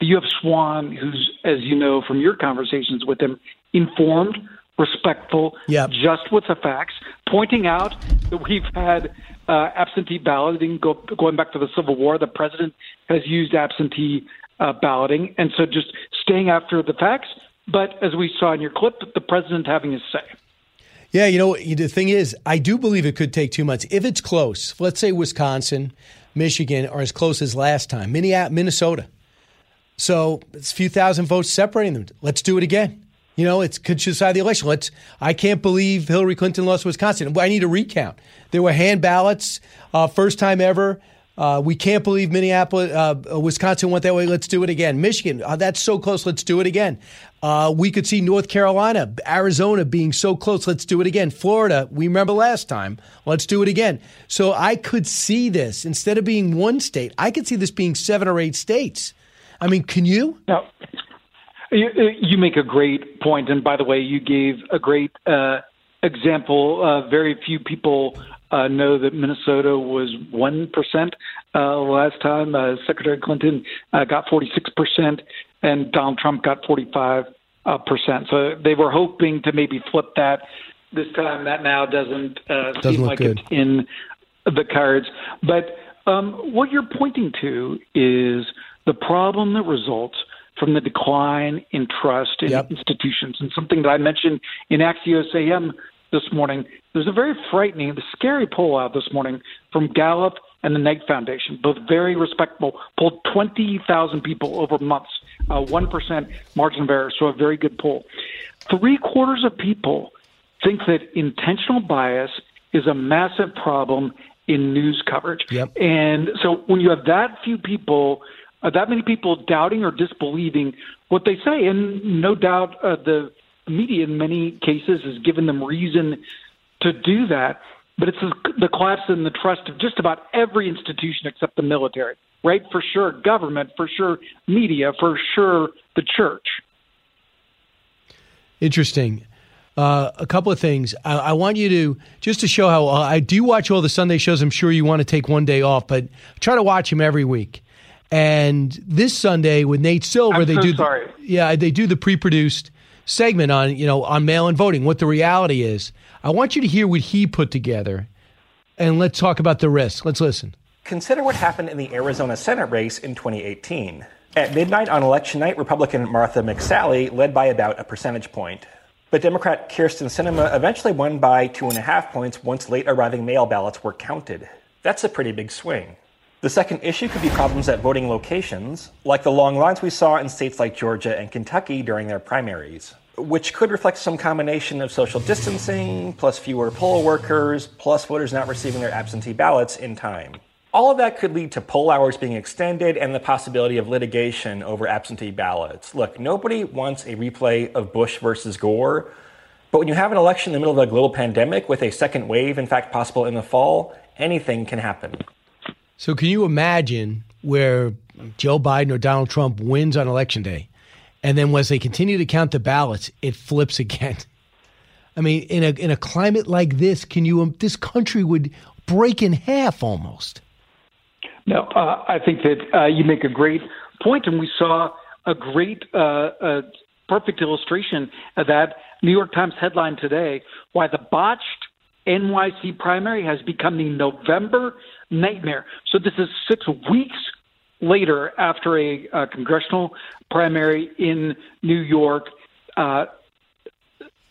you have Swan, who's, as you know from your conversations with him, informed, respectful, yep. Just with the facts, pointing out that we've had uh, absentee balloting go, going back to the Civil War. The president has used absentee uh, balloting, and so just staying after the facts. But as we saw in your clip, the president having his say. Yeah, you know, the thing is, I do believe it could take two months. If it's close, let's say Wisconsin, Michigan are as close as last time, Minnesota. So it's a few thousand votes separating them. Let's do it again. You know, it could decide the election. Let's. I can't believe Hillary Clinton lost Wisconsin. I need a recount. There were hand ballots, uh, first time ever. Uh, we can't believe Minneapolis, uh, Wisconsin went that way. Let's do it again. Michigan, uh, that's so close. Let's do it again. Uh, we could see North Carolina, Arizona being so close. Let's do it again. Florida, we remember last time. Let's do it again. So I could see this. Instead of being one state, I could see this being seven or eight states. I mean, can you? No. You, you make a great point. And by the way, you gave a great uh, example. Uh, very few people uh, know that Minnesota was one percent uh, last time. Uh, Secretary Clinton uh, got forty-six percent and Donald Trump got forty-five percent. Uh, percent. So they were hoping to maybe flip that this time. That now doesn't, uh, doesn't seem like good. It's in the cards. But um, what you're pointing to is the problem that results from the decline in trust in yep. institutions. And something that I mentioned in Axios A M this morning, there's a very frightening, the scary poll out this morning from Gallup and the Knight Foundation, both very respectable, polled twenty thousand people over months, a one percent margin of error, so a very good poll. Three-quarters of people think that intentional bias is a massive problem in news coverage. Yep. And so when you have that few people – Uh, that many people doubting or disbelieving what they say. And no doubt uh, the media in many cases has given them reason to do that. But it's the collapse in the trust of just about every institution except the military, right? For sure, government, for sure, media, for sure, the church. Interesting. Uh, a couple of things. I, I want you to, just to show how uh, I do watch all the Sunday shows. I'm sure you want to take one day off, but try to watch them every week. And this Sunday with Nate Silver, I'm they so do, sorry. yeah, they do the pre-produced segment on, you know, on mail-in voting, what the reality is. I want you to hear what he put together, and let's talk about the risk. Let's listen. Consider what happened in the Arizona Senate race in twenty eighteen. At midnight on election night, Republican Martha McSally led by about a percentage point. But Democrat Kyrsten Sinema eventually won by two and a half points once late arriving mail ballots were counted. That's a pretty big swing. The second issue could be problems at voting locations, like the long lines we saw in states like Georgia and Kentucky during their primaries, which could reflect some combination of social distancing, plus fewer poll workers, plus voters not receiving their absentee ballots in time. All of that could lead to poll hours being extended and the possibility of litigation over absentee ballots. Look, nobody wants a replay of Bush versus Gore, but when you have an election in the middle of a global pandemic with a second wave, in fact, possible in the fall, anything can happen. So can you imagine where Joe Biden or Donald Trump wins on Election Day, and then as they continue to count the ballots, it flips again? I mean, in a in a climate like this, can you um, this country would break in half almost. No, uh, I think that uh, you make a great point, and we saw a great, uh, uh, perfect illustration of that New York Times headline today: "Why the botched N Y C primary has become the November nightmare." So this is six weeks later after a uh, congressional primary in New York. Uh,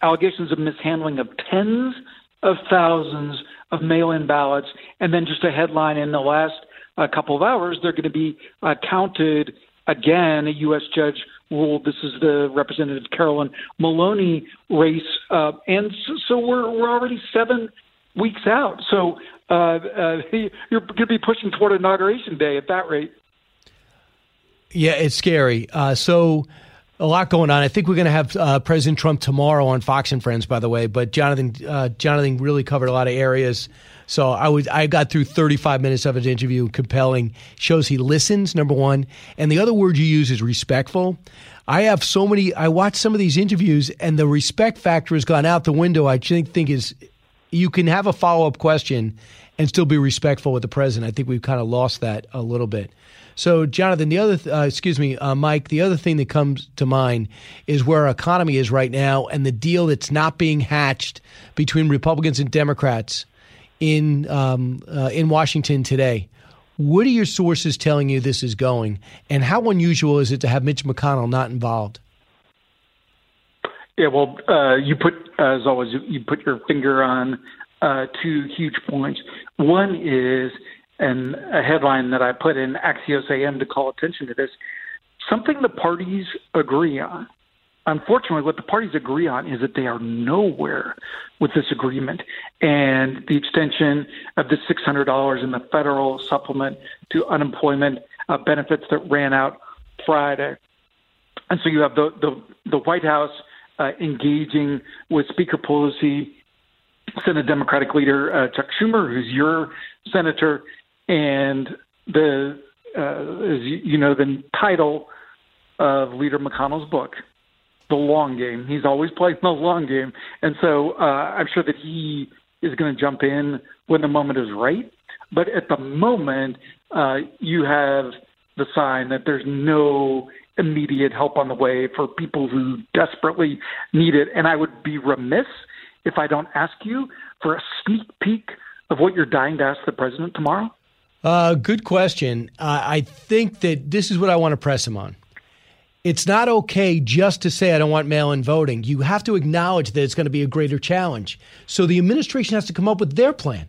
allegations of mishandling of tens of thousands of mail-in ballots, and then just a headline in the last uh, couple of hours, they're going to be uh, counted again. A U S judge ruled this is the Representative Carolyn Maloney race, uh, and so, so we're we're already seven weeks out. So. Uh, uh, you're going to be pushing toward Inauguration Day at that rate. Yeah, it's scary. Uh, so a lot going on. I think we're going to have uh, President Trump tomorrow on Fox and Friends, by the way. But Jonathan uh, Jonathan really covered a lot of areas. So I was I got through thirty-five minutes of his interview. Compelling. Shows he listens, number one. And the other word you use is respectful. I have so many. I watch some of these interviews, and the respect factor has gone out the window. I think think is. You can have a follow-up question and still be respectful with the president. I think we've kind of lost that a little bit. So, Jonathan, the other, th- uh, excuse me, uh, Mike, the other thing that comes to mind is where our economy is right now and the deal that's not being hatched between Republicans and Democrats in um, uh, in Washington today. What are your sources telling you this is going? And how unusual is it to have Mitch McConnell not involved? Yeah, well, uh, you put, as always, you put your finger on uh, two huge points. One is, and a headline that I put in Axios A M to call attention to this, something the parties agree on. Unfortunately, what the parties agree on is that they are nowhere with this agreement. And the extension of the six hundred dollars in the federal supplement to unemployment uh, benefits that ran out Friday. And so you have the, the, the White House uh, engaging with Speaker Pelosi, Senate Democratic leader uh, Chuck Schumer, who's your senator, and the uh, as you know, the title of Leader McConnell's book, The Long Game. He's always playing the long game. And so uh, I'm sure that he is going to jump in when the moment is right. But at the moment, uh, you have the sign that there's no immediate help on the way for people who desperately need it. And I would be remiss if I don't ask you for a sneak peek of what you're dying to ask the president tomorrow. Uh, good question. Uh, I think that this is what I want to press him on. It's not okay just to say, I don't want mail-in voting. You have to acknowledge that it's going to be a greater challenge. So the administration has to come up with their plan.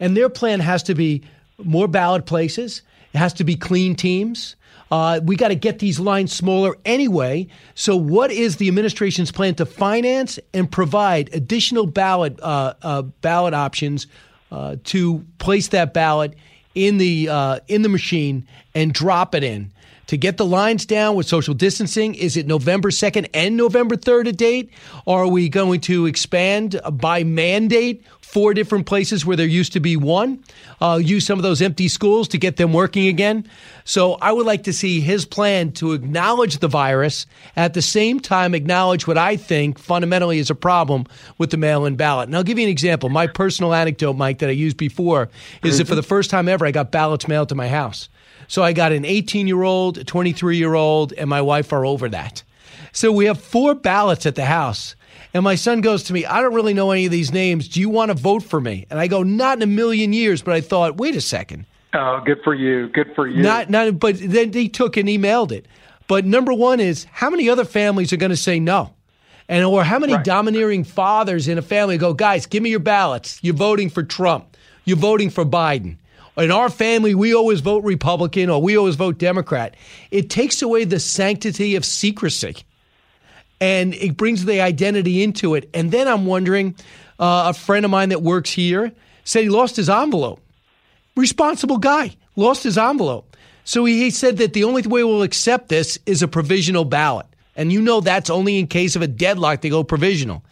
And their plan has to be more ballot places. It has to be clean teams. Uh, we got to get these lines smaller anyway. So what is the administration's plan to finance and provide additional ballot uh, uh, ballot options uh, to place that ballot in the uh, in the machine and drop it in to get the lines down with social distancing? Is it November second and November third a date? Or are we going to expand by mandate four different places where there used to be one, uh, use some of those empty schools to get them working again? So I would like to see his plan to acknowledge the virus, at the same time acknowledge what I think fundamentally is a problem with the mail-in ballot. And I'll give you an example. My personal anecdote, Mike, that I used before is mm-hmm. that for the first time ever, I got ballots mailed to my house. So I got an eighteen-year-old, a twenty-three-year-old, and my wife are over that. So we have four ballots at the house. And my son goes to me, I don't really know any of these names. Do you want to vote for me? And I go, not in a million years. But I thought, wait a second. Oh, good for you. Good for you. Not, not. But then he took and emailed it. But number one is, how many other families are going to say no? And or how many right. domineering fathers in a family go, guys, give me your ballots. You're voting for Trump. You're voting for Biden. In our family, we always vote Republican or we always vote Democrat. It takes away the sanctity of secrecy, and it brings the identity into it. And then I'm wondering, uh, a friend of mine that works here said he lost his envelope. Responsible guy, lost his envelope. So he, he said that the only way we'll accept this is a provisional ballot. And you know that's only in case of a deadlock they go provisional.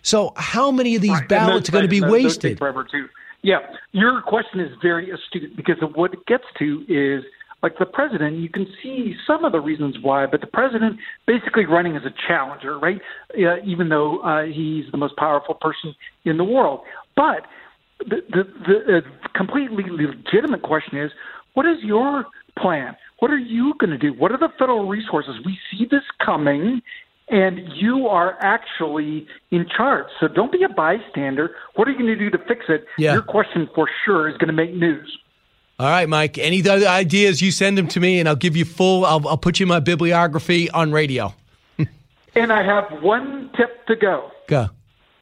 So how many of these right. ballots those, are going to be those, wasted? Those forever too. Yeah, your question is very astute, because of what it gets to is, like the president, you can see some of the reasons why, but the president basically running as a challenger, right, uh, even though uh, he's the most powerful person in the world. But the, the, the uh, completely legitimate question is, what is your plan? What are you going to do? What are the federal resources? We see this coming, and you are actually in charge. So don't be a bystander. What are you going to do to fix it? Yeah. Your question for sure is going to make news. All right, Mike. Any other ideas, you send them to me, and I'll give you full I'll, – I'll put you in my bibliography on radio. And I have one tip to go. Go.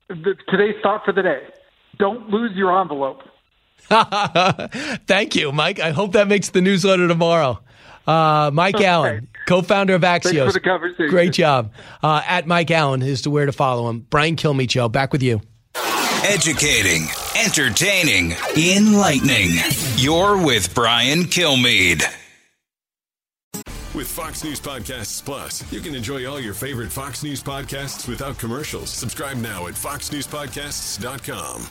The, today's thought for the day. Don't lose your envelope. Thank you, Mike. I hope that makes the newsletter tomorrow. Uh, Mike okay. Allen, co-founder of Axios. Thanks for the conversation. Great job. Uh, at Mike Allen is to where to follow him. Brian Kilmeade Show, back with you. Educating, entertaining, enlightening. You're with Brian Kilmeade. With Fox News Podcasts Plus, you can enjoy all your favorite Fox News podcasts without commercials. Subscribe now at fox news podcasts dot com.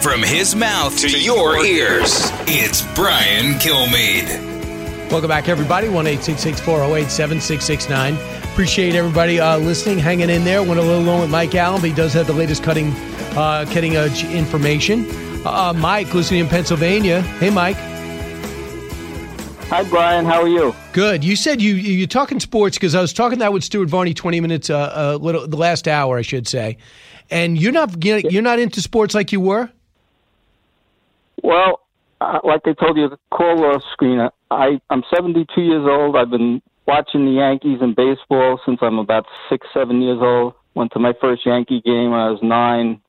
From his mouth to, to your, your ears, it's Brian Kilmeade. Welcome back, everybody. one eight six six, four oh eight, seven six six nine. Appreciate everybody uh, listening, hanging in there. Went a little long with Mike Allen, but he does have the latest cutting, uh, cutting edge information. Uh, Mike, listening in Pennsylvania. Hey, Mike. Hi, Brian. How are you? Good. You said you, you, you're talking sports, because I was talking that with Stuart Varney twenty minutes, uh, uh, little, the last hour, I should say. And you're not you're not into sports like you were? Well, uh, like I told you, the caller screener, I, I'm seventy-two years old. I've been watching the Yankees and baseball since I'm about six, seven years old. Went to my first Yankee game when I was nine.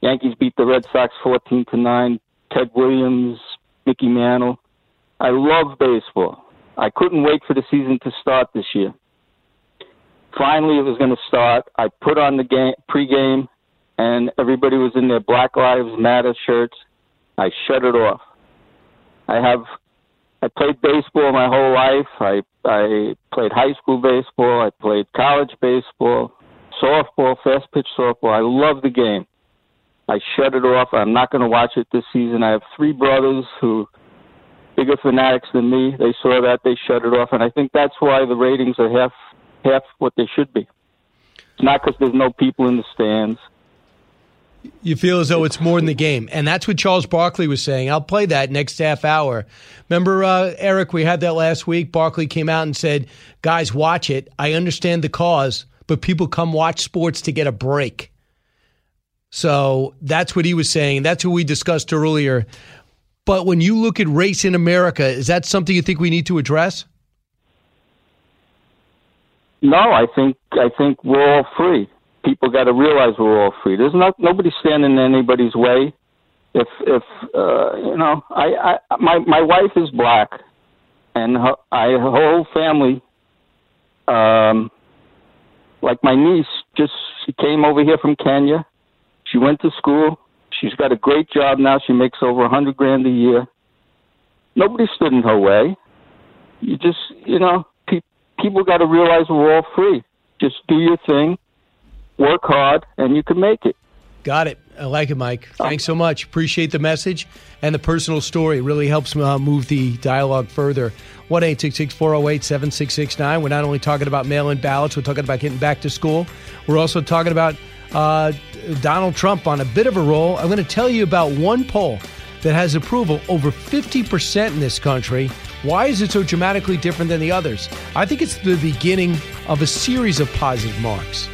Yankees beat the Red Sox fourteen to nine. Ted Williams, Mickey Mantle. I love baseball. I couldn't wait for the season to start this year. Finally, it was going to start. I put on the game, pregame, and everybody was in their Black Lives Matter shirts. I shut it off. I have, I played baseball my whole life. I I played high school baseball. I played college baseball, softball, fast pitch softball. I love the game. I shut it off. I'm not going to watch it this season. I have three brothers who are bigger fanatics than me. They saw that. They shut it off. And I think that's why the ratings are half half what they should be. It's not because there's no people in the stands. You feel as though it's more than the game. And that's what Charles Barkley was saying. I'll play that next half hour. Remember, uh, Eric, we had that last week. Barkley came out and said, guys, watch it. I understand the cause, but people come watch sports to get a break. So that's what he was saying. That's what we discussed earlier. But when you look at race in America, is that something you think we need to address? No, I think I think we're all free. People got to realize we're all free. There's not nobody standing in anybody's way. If if uh, you know, I, I my my wife is black, and her, I, her whole family, um, like my niece, just she came over here from Kenya. She went to school. She's got a great job now. She makes over a hundred grand a year. Nobody stood in her way. You just you know pe- people got to realize we're all free. Just do your thing. Work hard, and you can make it. Got it. I like it, Mike. Thanks so much. Appreciate the message and the personal story. It really helps uh, move the dialogue further. one eight six six, four oh eight, seven six six nine. We're not only talking about mail-in ballots. We're talking about getting back to school. We're also talking about uh, Donald Trump on a bit of a roll. I'm going to tell you about one poll that has approval over fifty percent in this country. Why is it so dramatically different than the others? I think it's the beginning of a series of positive marks.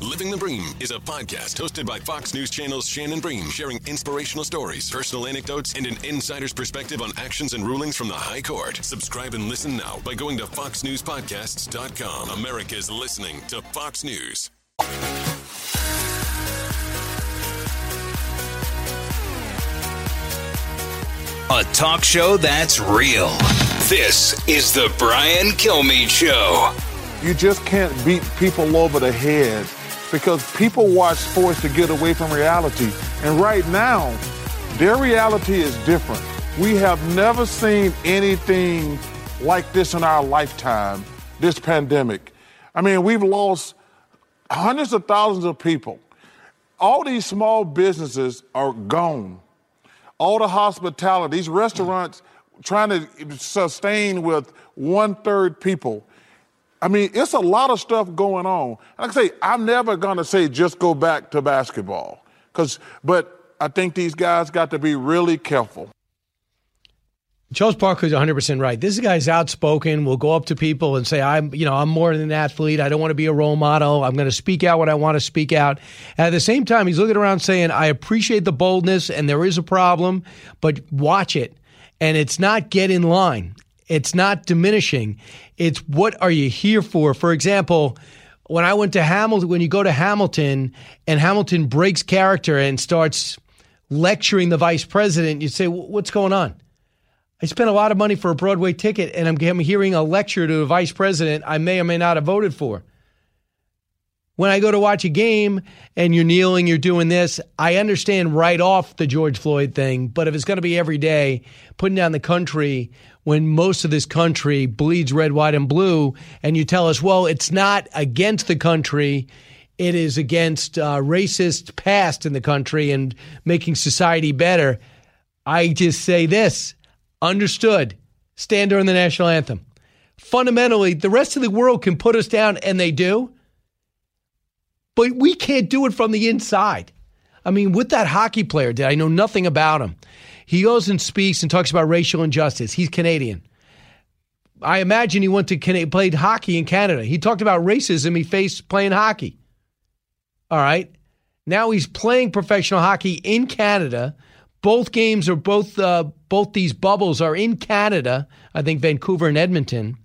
Living the Bream is a podcast hosted by Fox News Channel's Shannon Bream, sharing inspirational stories, personal anecdotes, and an insider's perspective on actions and rulings from the High Court. Subscribe and listen now by going to fox news podcasts dot com. America's listening to Fox News. A talk show that's real. This is the Brian Kilmeade Show. You just can't beat people over the head, because people watch sports to get away from reality. And right now, their reality is different. We have never seen anything like this in our lifetime, this pandemic. I mean, we've lost hundreds of thousands of people. All these small businesses are gone. All the hospitality, these restaurants trying to sustain with one-third people. I mean, it's a lot of stuff going on. Like I say, I'm never going to say just go back to basketball. Cause, but I think these guys got to be really careful. Charles Barkley's one hundred percent right. This guy's outspoken. Will go up to people and say, I'm, you know, I'm more than an athlete. I don't want to be a role model. I'm going to speak out what I want to speak out. And at the same time, he's looking around saying, I appreciate the boldness and there is a problem, but watch it. And it's not get in line. It's not diminishing. It's what are you here for? For example, when I went to Hamilton, when you go to Hamilton and Hamilton breaks character and starts lecturing the vice president, you say, what's going on? I spent a lot of money for a Broadway ticket and I'm, I'm hearing a lecture to a vice president I may or may not have voted for. When I go to watch a game and you're kneeling, you're doing this, I understand right off the George Floyd thing, but if it's going to be every day, putting down the country when most of this country bleeds red, white, and blue, and you tell us, well, it's not against the country, it is against uh, racist past in the country and making society better, I just say this, understood, stand during the national anthem. Fundamentally, the rest of the world can put us down, and they do. But we can't do it from the inside. I mean, with that hockey player, did I know nothing about him? He goes and speaks and talks about racial injustice. He's Canadian. I imagine he went to Canada, played hockey in Canada. He talked about racism he faced playing hockey. All right. Now he's playing professional hockey in Canada, Both games are both uh, both these bubbles are in Canada, I think Vancouver and Edmonton.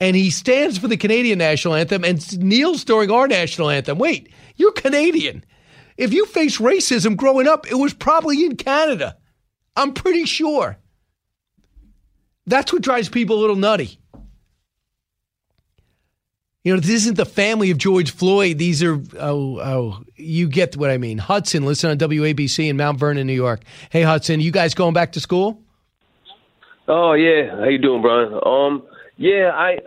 And he stands for the Canadian national anthem and kneels during our national anthem. Wait, you're Canadian. If you faced racism growing up, it was probably in Canada. I'm pretty sure. That's what drives people a little nutty. You know, this isn't the family of George Floyd. These are, oh, oh, you get what I mean. Hudson, listen on W A B C in Mount Vernon, New York. Hey, Hudson, you guys going back to school? Oh, yeah. How you doing, Brian? Um, yeah, I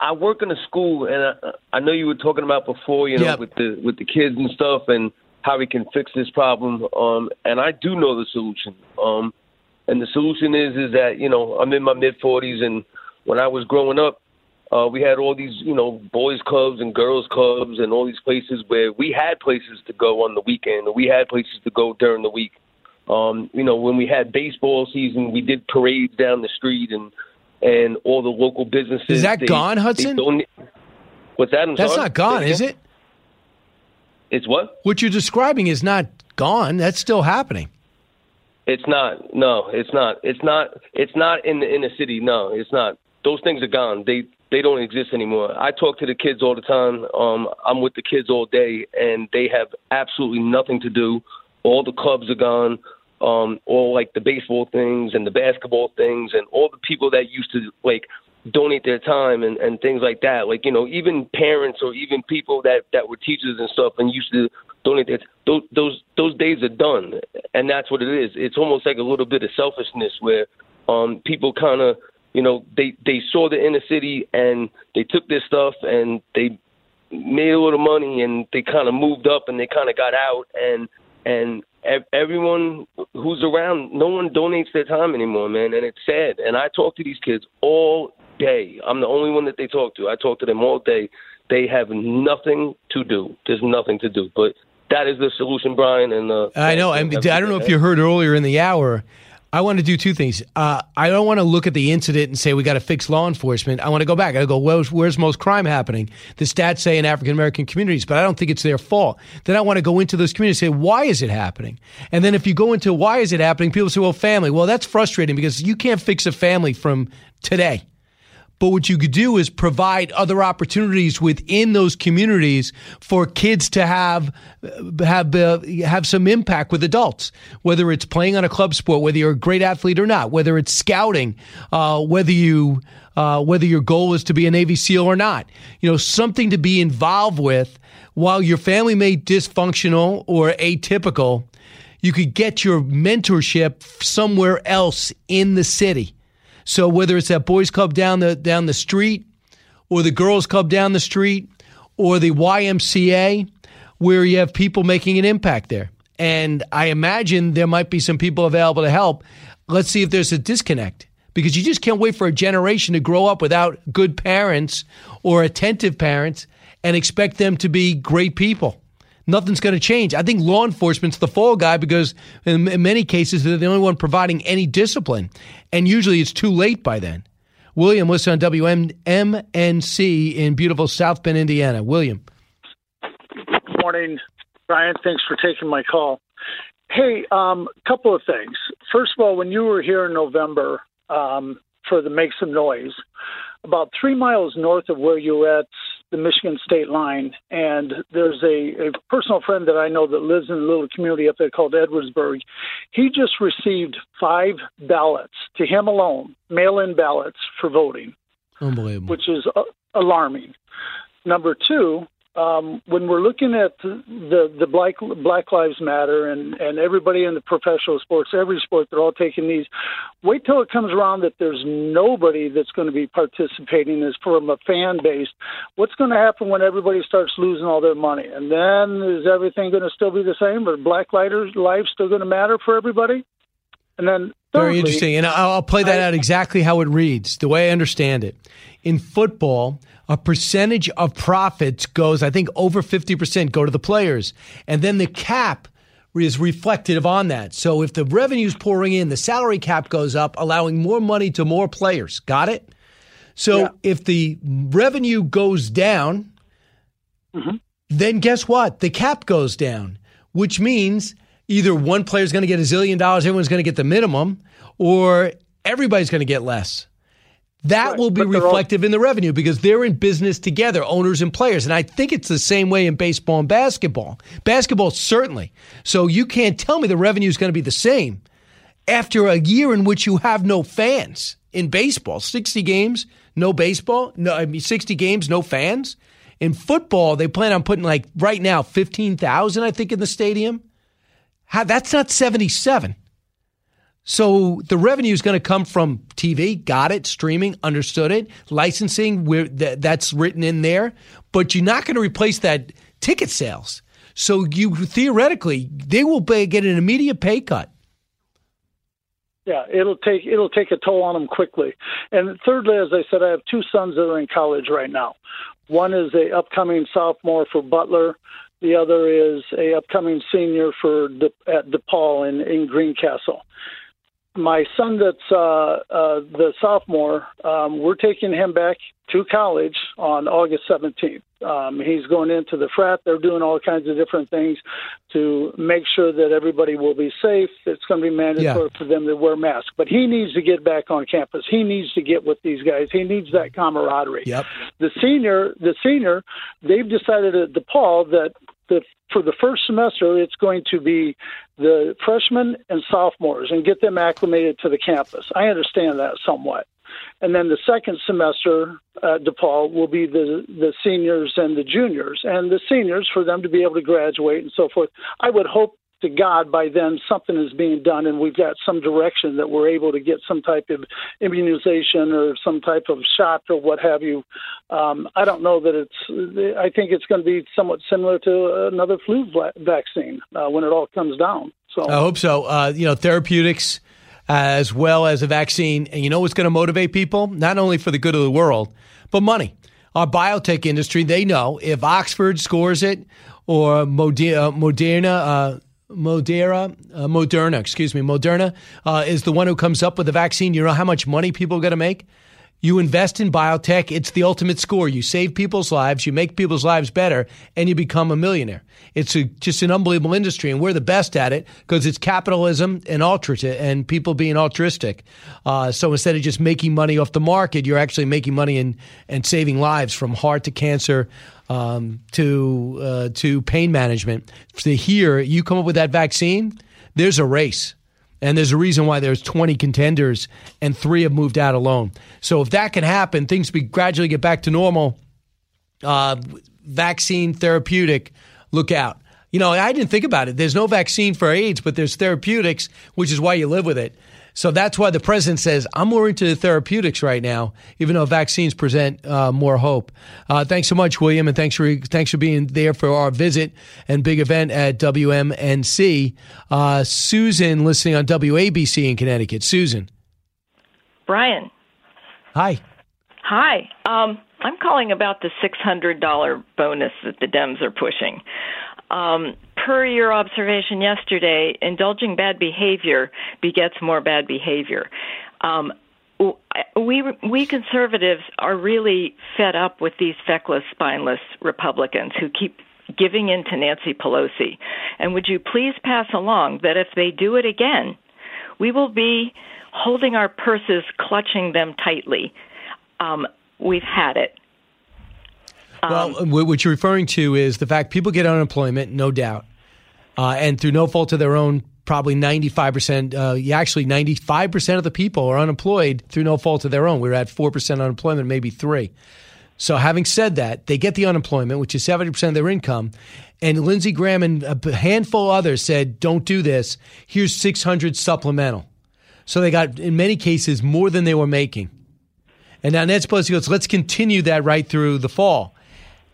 I work in a school, and I, I know you were talking about before, you know, yep. with the with the kids and stuff, and how we can fix this problem. Um, and I do know the solution. Um, and the solution is is that, you know, I'm in my mid forties, and when I was growing up, Uh, we had all these, you know, boys clubs and girls clubs and all these places where we had places to go on the weekend, or we had places to go during the week. Um, you know, when we had baseball season, we did parades down the street, and and all the local businesses. Is that they, gone, Hudson? What's that? I'm That's sorry? Not gone, is it? It's what? What you're describing is not gone. That's still happening. It's not. No, it's not. It's not. It's not in the inner city. No, it's not. Those things are gone. They they don't exist anymore. I talk to the kids all the time. Um, I'm with the kids all day, and they have absolutely nothing to do. All the clubs are gone. Um, all like the baseball things and the basketball things, and all the people that used to like donate their time and, and things like that. Like, you know, even parents or even people that, that were teachers and stuff and used to donate their those those those days are done, and that's what it is. It's almost like a little bit of selfishness where um, people kind of. You know, they, they saw the inner city and they took their stuff and they made a little money and they kind of moved up and they kind of got out. And and everyone who's around, no one donates their time anymore, man. And it's sad. And I talk to these kids all day. I'm the only one that they talk to. I talk to them all day. They have nothing to do. There's nothing to do. But that is the solution, Brian. And uh, I know. I mean, I don't know if you heard earlier in the hour. I want to do two things. Uh, I don't want to look at the incident and say we got to fix law enforcement. I want to go back. I go, where's, where's most crime happening? The stats say in African-American communities, but I don't think it's their fault. Then I want to go into those communities and say, why is it happening? And then if you go into why is it happening, people say, well, family. Well, that's frustrating because you can't fix a family from today. But what you could do is provide other opportunities within those communities for kids to have have uh, have some impact with adults, whether it's playing on a club sport, whether you're a great athlete or not, whether it's scouting, uh, whether you uh, whether your goal is to be a Navy SEAL or not. You know, something to be involved with while your family may be dysfunctional or atypical. You could get your mentorship somewhere else in the city. So whether it's that boys club down the down the street or the girls club down the street or the Y M C A where you have people making an impact there. And I imagine there might be some people available to help. Let's see if there's a disconnect because you just can't wait for a generation to grow up without good parents or attentive parents and expect them to be great people. Nothing's going to change. I think law enforcement's the fall guy because in, in many cases, they're the only one providing any discipline. And usually it's too late by then. William, listen on W M N C in beautiful South Bend, Indiana. William. Good morning, Brian. Thanks for taking my call. Hey, um, couple of things. First of all, when you were here in November um, for the Make Some Noise, about three miles north of where you were at, the Michigan state line, and there's a, a personal friend that I know that lives in a little community up there called Edwardsburg. He just received five ballots to him alone, mail-in ballots for voting. Unbelievable. Which is uh, alarming. Number two, um, when we're looking at the, the Black, Black Lives Matter and, and everybody in the professional sports, every sport, they're all taking these. Wait till it comes around that there's nobody that's going to be participating as from a fan base. What's going to happen when everybody starts losing all their money? And then is everything going to still be the same? Are Black lives still going to matter for everybody? And then thirdly, very interesting. And I'll play that I, out exactly how it reads, the way I understand it. In football, a percentage of profits goes, I think, over fifty percent go to the players. And then the cap is reflective on that. So if the revenue's pouring in, the salary cap goes up, allowing more money to more players. Got it? So yeah. If the revenue goes down, mm-hmm. Then guess what? The cap goes down, which means either one player's going to get a zillion dollars, everyone's going to get the minimum, or everybody's going to get less. That right. will be but reflective all- in the revenue because they're in business together, owners and players. And I think it's the same way in baseball and basketball. Basketball, certainly. So you can't tell me the revenue is going to be the same after a year in which you have no fans in baseball. sixty games, no baseball. No, I mean, sixty games, no fans. In football, they plan on putting, like, right now, fifteen thousand, I think, in the stadium. How, that's not seventy-seven. So the revenue is going to come from T V, got it, streaming, understood it, licensing, where th- that's written in there. But you're not going to replace that ticket sales. So you theoretically, they will pay, get an immediate pay cut. Yeah, it'll take it'll take a toll on them quickly. And thirdly, as I said, I have two sons that are in college right now. One is a upcoming sophomore for Butler. The other is a upcoming senior for De, at DePaul in, in Greencastle. My son that's uh, uh, the sophomore, um, we're taking him back to college on August seventeenth. Um, he's going into the frat. They're doing all kinds of different things to make sure that everybody will be safe. It's going to be mandatory yeah. for them to wear masks. But he needs to get back on campus. He needs to get with these guys. He needs that camaraderie. Yep. The senior, the senior, they've decided at DePaul that the for the first semester, it's going to be the freshmen and sophomores and get them acclimated to the campus. I understand that somewhat. And then the second semester at DePaul will be the, the seniors and the juniors, and the seniors for them to be able to graduate and so forth. I would hope to God by then something is being done and we've got some direction that we're able to get some type of immunization or some type of shot or what have you. Um, I don't know that it's, I think it's going to be somewhat similar to another flu vaccine uh, when it all comes down. So I hope so. Uh, you know, therapeutics as well as a vaccine. And you know what's going to motivate people? Not only for the good of the world, but money. Our biotech industry, they know if Oxford scores it or Moderna, uh, Moderna, uh, Moderna, excuse me, Moderna uh, is the one who comes up with the vaccine. You know how much money people are going to make? You invest in biotech. It's the ultimate score. You save people's lives. You make people's lives better, and you become a millionaire. It's a, just an unbelievable industry, and we're the best at it because it's capitalism and altruism and people being altruistic. Uh, so instead of just making money off the market, you're actually making money and, and saving lives from heart to cancer um, to uh, to pain management. So here, you come up with that vaccine, there's a race. And there's a reason why there's twenty contenders and three have moved out alone. So if that can happen, things be gradually get back to normal. Uh, vaccine, therapeutic, look out. You know, I didn't think about it. There's no vaccine for AIDS, but there's therapeutics, which is why you live with it. So that's why the president says, I'm more into the therapeutics right now, even though vaccines present uh, more hope. Uh, thanks so much, William, and thanks for thanks for being there for our visit and big event at W M N C. Uh, Susan, listening on W A B C in Connecticut. Susan. Brian. Hi. Hi. Um, I'm calling about the six hundred dollars bonus that the Dems are pushing. Um, per your observation yesterday, indulging bad behavior begets more bad behavior. Um, we we conservatives are really fed up with these feckless, spineless Republicans who keep giving in to Nancy Pelosi. And would you please pass along that if they do it again, we will be holding our purses, clutching them tightly. Um, we've had it. Well, what you're referring to is the fact people get unemployment, no doubt, uh, and through no fault of their own, probably ninety-five percent, uh, actually ninety-five percent of the people are unemployed through no fault of their own. We're at four percent unemployment, maybe three. So having said that, they get the unemployment, which is seventy percent of their income, and Lindsey Graham and a handful of others said, don't do this. Here's six hundred supplemental. So they got, in many cases, more than they were making. And now Nancy Pelosi goes, let's continue that right through the fall.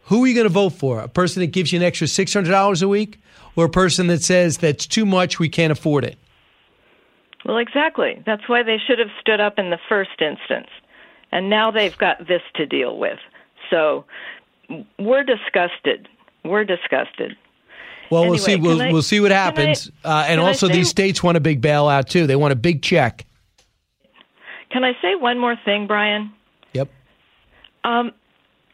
Who are you going to vote for? A person that gives you an extra six hundred dollars a week or a person that says that's too much, we can't afford it? Well, exactly. That's why they should have stood up in the first instance. And now they've got this to deal with. So we're disgusted. We're disgusted. Well, anyway, we'll see. We'll, I, we'll see what happens. I, uh, and also these states want a big bailout, too. They want a big check. Can I say one more thing, Brian? Yep. Um.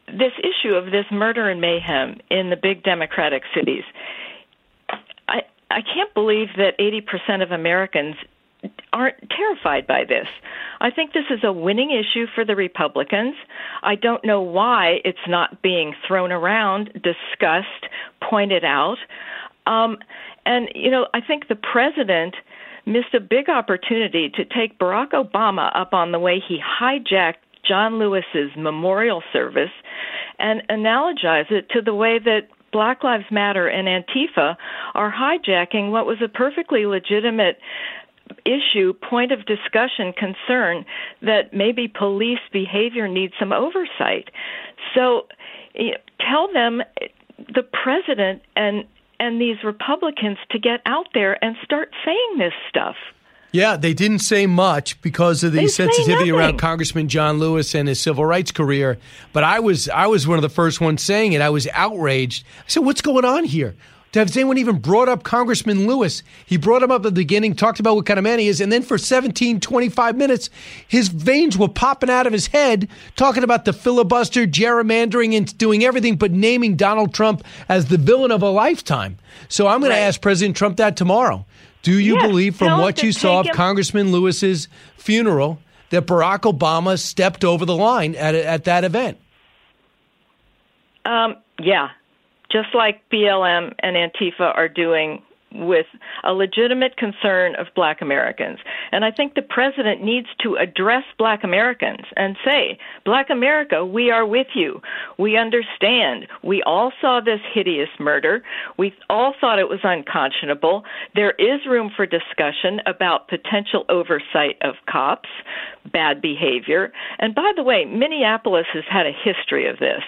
This issue of this murder and mayhem in the big Democratic cities, I, I can't believe that eighty percent of Americans aren't terrified by this. I think this is a winning issue for the Republicans. I don't know why it's not being thrown around, discussed, pointed out. Um, and, you know, I think the president missed a big opportunity to take Barack Obama up on the way he hijacked John Lewis's memorial service and analogize it to the way that Black Lives Matter and Antifa are hijacking what was a perfectly legitimate issue, point of discussion, concern that maybe police behavior needs some oversight. So you know, tell them, the president and and these Republicans, to get out there and start saying this stuff. Yeah, they didn't say much because of the they sensitivity around Congressman John Lewis and his civil rights career. But I was I was one of the first ones saying it. I was outraged. I said, what's going on here? Has anyone even brought up Congressman Lewis? He brought him up at the beginning, talked about what kind of man he is, and then for seventeen, twenty-five minutes, his veins were popping out of his head, talking about the filibuster, gerrymandering, and doing everything but naming Donald Trump as the villain of a lifetime. So I'm going right. to ask President Trump that tomorrow. Do you yes, believe from what you saw of Congressman Lewis's funeral that Barack Obama stepped over the line at at that event? Um, yeah, just like B L M and Antifa are doing with a legitimate concern of Black Americans. And I think the president needs to address Black Americans and say, Black America, we are with you. We understand. We all saw this hideous murder. We all thought it was unconscionable. There is room for discussion about potential oversight of cops, bad behavior. And by the way, Minneapolis has had a history of this.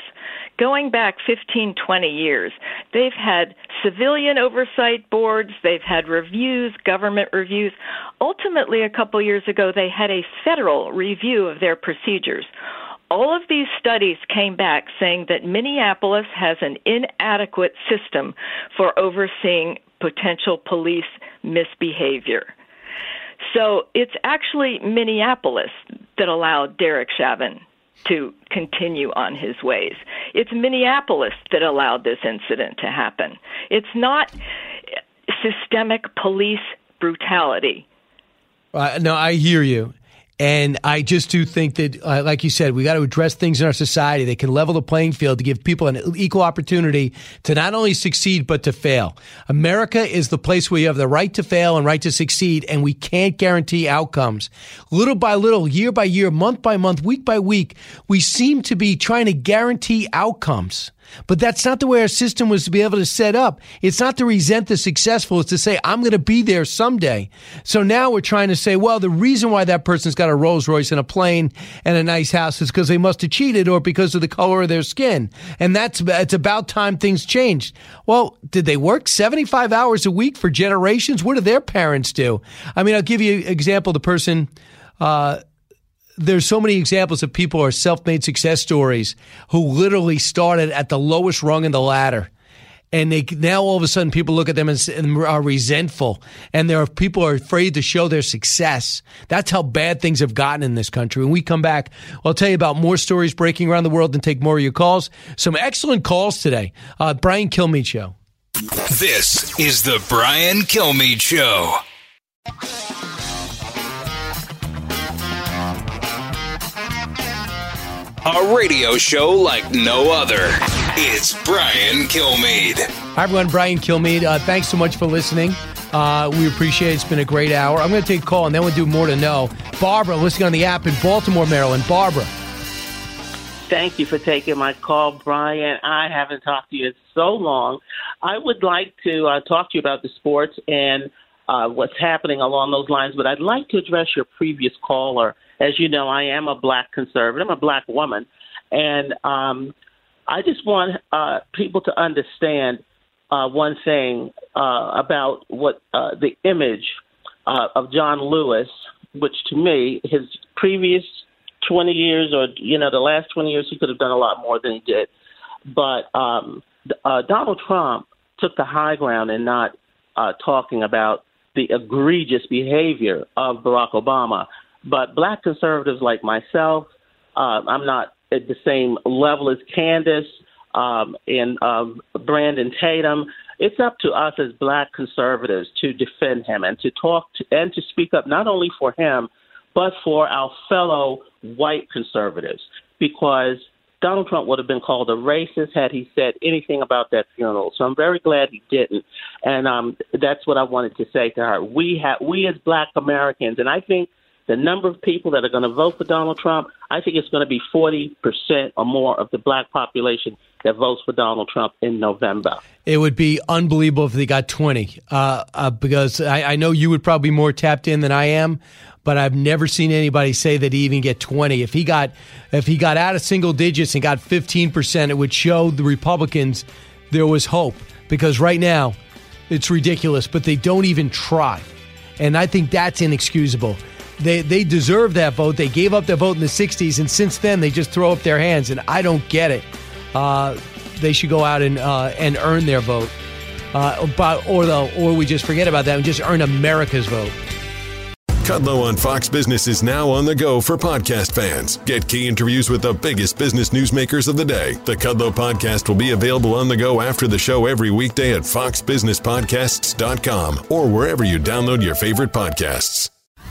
Going back fifteen, twenty years, they've had civilian oversight boards, they've had reviews, government reviews. Ultimately, a couple years ago, they had a federal review of their procedures. All of these studies came back saying that Minneapolis has an inadequate system for overseeing potential police misbehavior. So it's actually Minneapolis that allowed Derek Chauvin to continue on his ways. It's Minneapolis that allowed this incident to happen. It's not systemic police brutality. Uh, no, I hear you. And I just do think that, uh, like you said, we got to address things in our society that can level the playing field to give people an equal opportunity to not only succeed, but to fail. America is the place where you have the right to fail and right to succeed, and we can't guarantee outcomes. Little by little, year by year, month by month, week by week, we seem to be trying to guarantee outcomes. But that's not the way our system was to be able to set up. It's not to resent the successful. It's to say, I'm going to be there someday. So now we're trying to say, well, the reason why that person's got a Rolls Royce and a plane and a nice house is because they must have cheated or because of the color of their skin. And that's, it's about time things changed. Well, did they work seventy-five hours a week for generations? What do their parents do? I mean, I'll give you an example. The person, uh, There's so many examples of people who are self-made success stories who literally started at the lowest rung in the ladder. And they now all of a sudden people look at them and, and are resentful. And there are people who are afraid to show their success. That's how bad things have gotten in this country. When we come back, I'll tell you about more stories breaking around the world and take more of your calls. Some excellent calls today. Uh, Brian Kilmeade Show. This is the Brian Kilmeade Show. A radio show like no other. It's Brian Kilmeade. Hi, everyone. Brian Kilmeade. Uh, thanks so much for listening. Uh, we appreciate it. It's been a great hour. I'm going to take a call, and then we'll do more to know. Barbara, listening on the app in Baltimore, Maryland. Barbara. Thank you for taking my call, Brian. I haven't talked to you in so long. I would like to uh, talk to you about the sports and uh, what's happening along those lines, but I'd like to address your previous caller. As you know, I am a Black conservative. I'm a Black woman. And um, I just want uh, people to understand uh, one thing uh, about what uh, the image uh, of John Lewis, which to me, his previous twenty years or, you know, the last twenty years, he could have done a lot more than he did. But um, uh, Donald Trump took the high ground in not uh, talking about the egregious behavior of Barack Obama. But Black conservatives like myself, uh, I'm not at the same level as Candace um, and uh, Brandon Tatum it's up to us as black conservatives to defend him and to talk to, and to speak up not only for him, but for our fellow white conservatives, because Donald Trump would have been called a racist had he said anything about that funeral. So I'm very glad he didn't. And um, that's what I wanted to say to her. We have, we as black Americans, and I think the number of people that are going to vote for Donald Trump, I think it's going to be forty percent or more of the black population that votes for Donald Trump in November. It would be unbelievable if they got twenty, uh, uh, because I, I know you would probably be more tapped in than I am, but I've never seen anybody say that he even get twenty. If he got, if he got out of single digits and got fifteen percent, it would show the Republicans there was hope, because right now it's ridiculous, but they don't even try. And I think that's inexcusable. They they deserve that vote. They gave up their vote in the sixties, and since then they just throw up their hands, and I don't get it. Uh, they should go out and uh, and earn their vote, uh, but, or the, or we just forget about that and just earn America's vote. Kudlow on Fox Business is now on the go for podcast fans. Get key interviews with the biggest business newsmakers of the day. The Kudlow Podcast will be available on the go after the show every weekday at fox business podcasts dot com or wherever you download your favorite podcasts.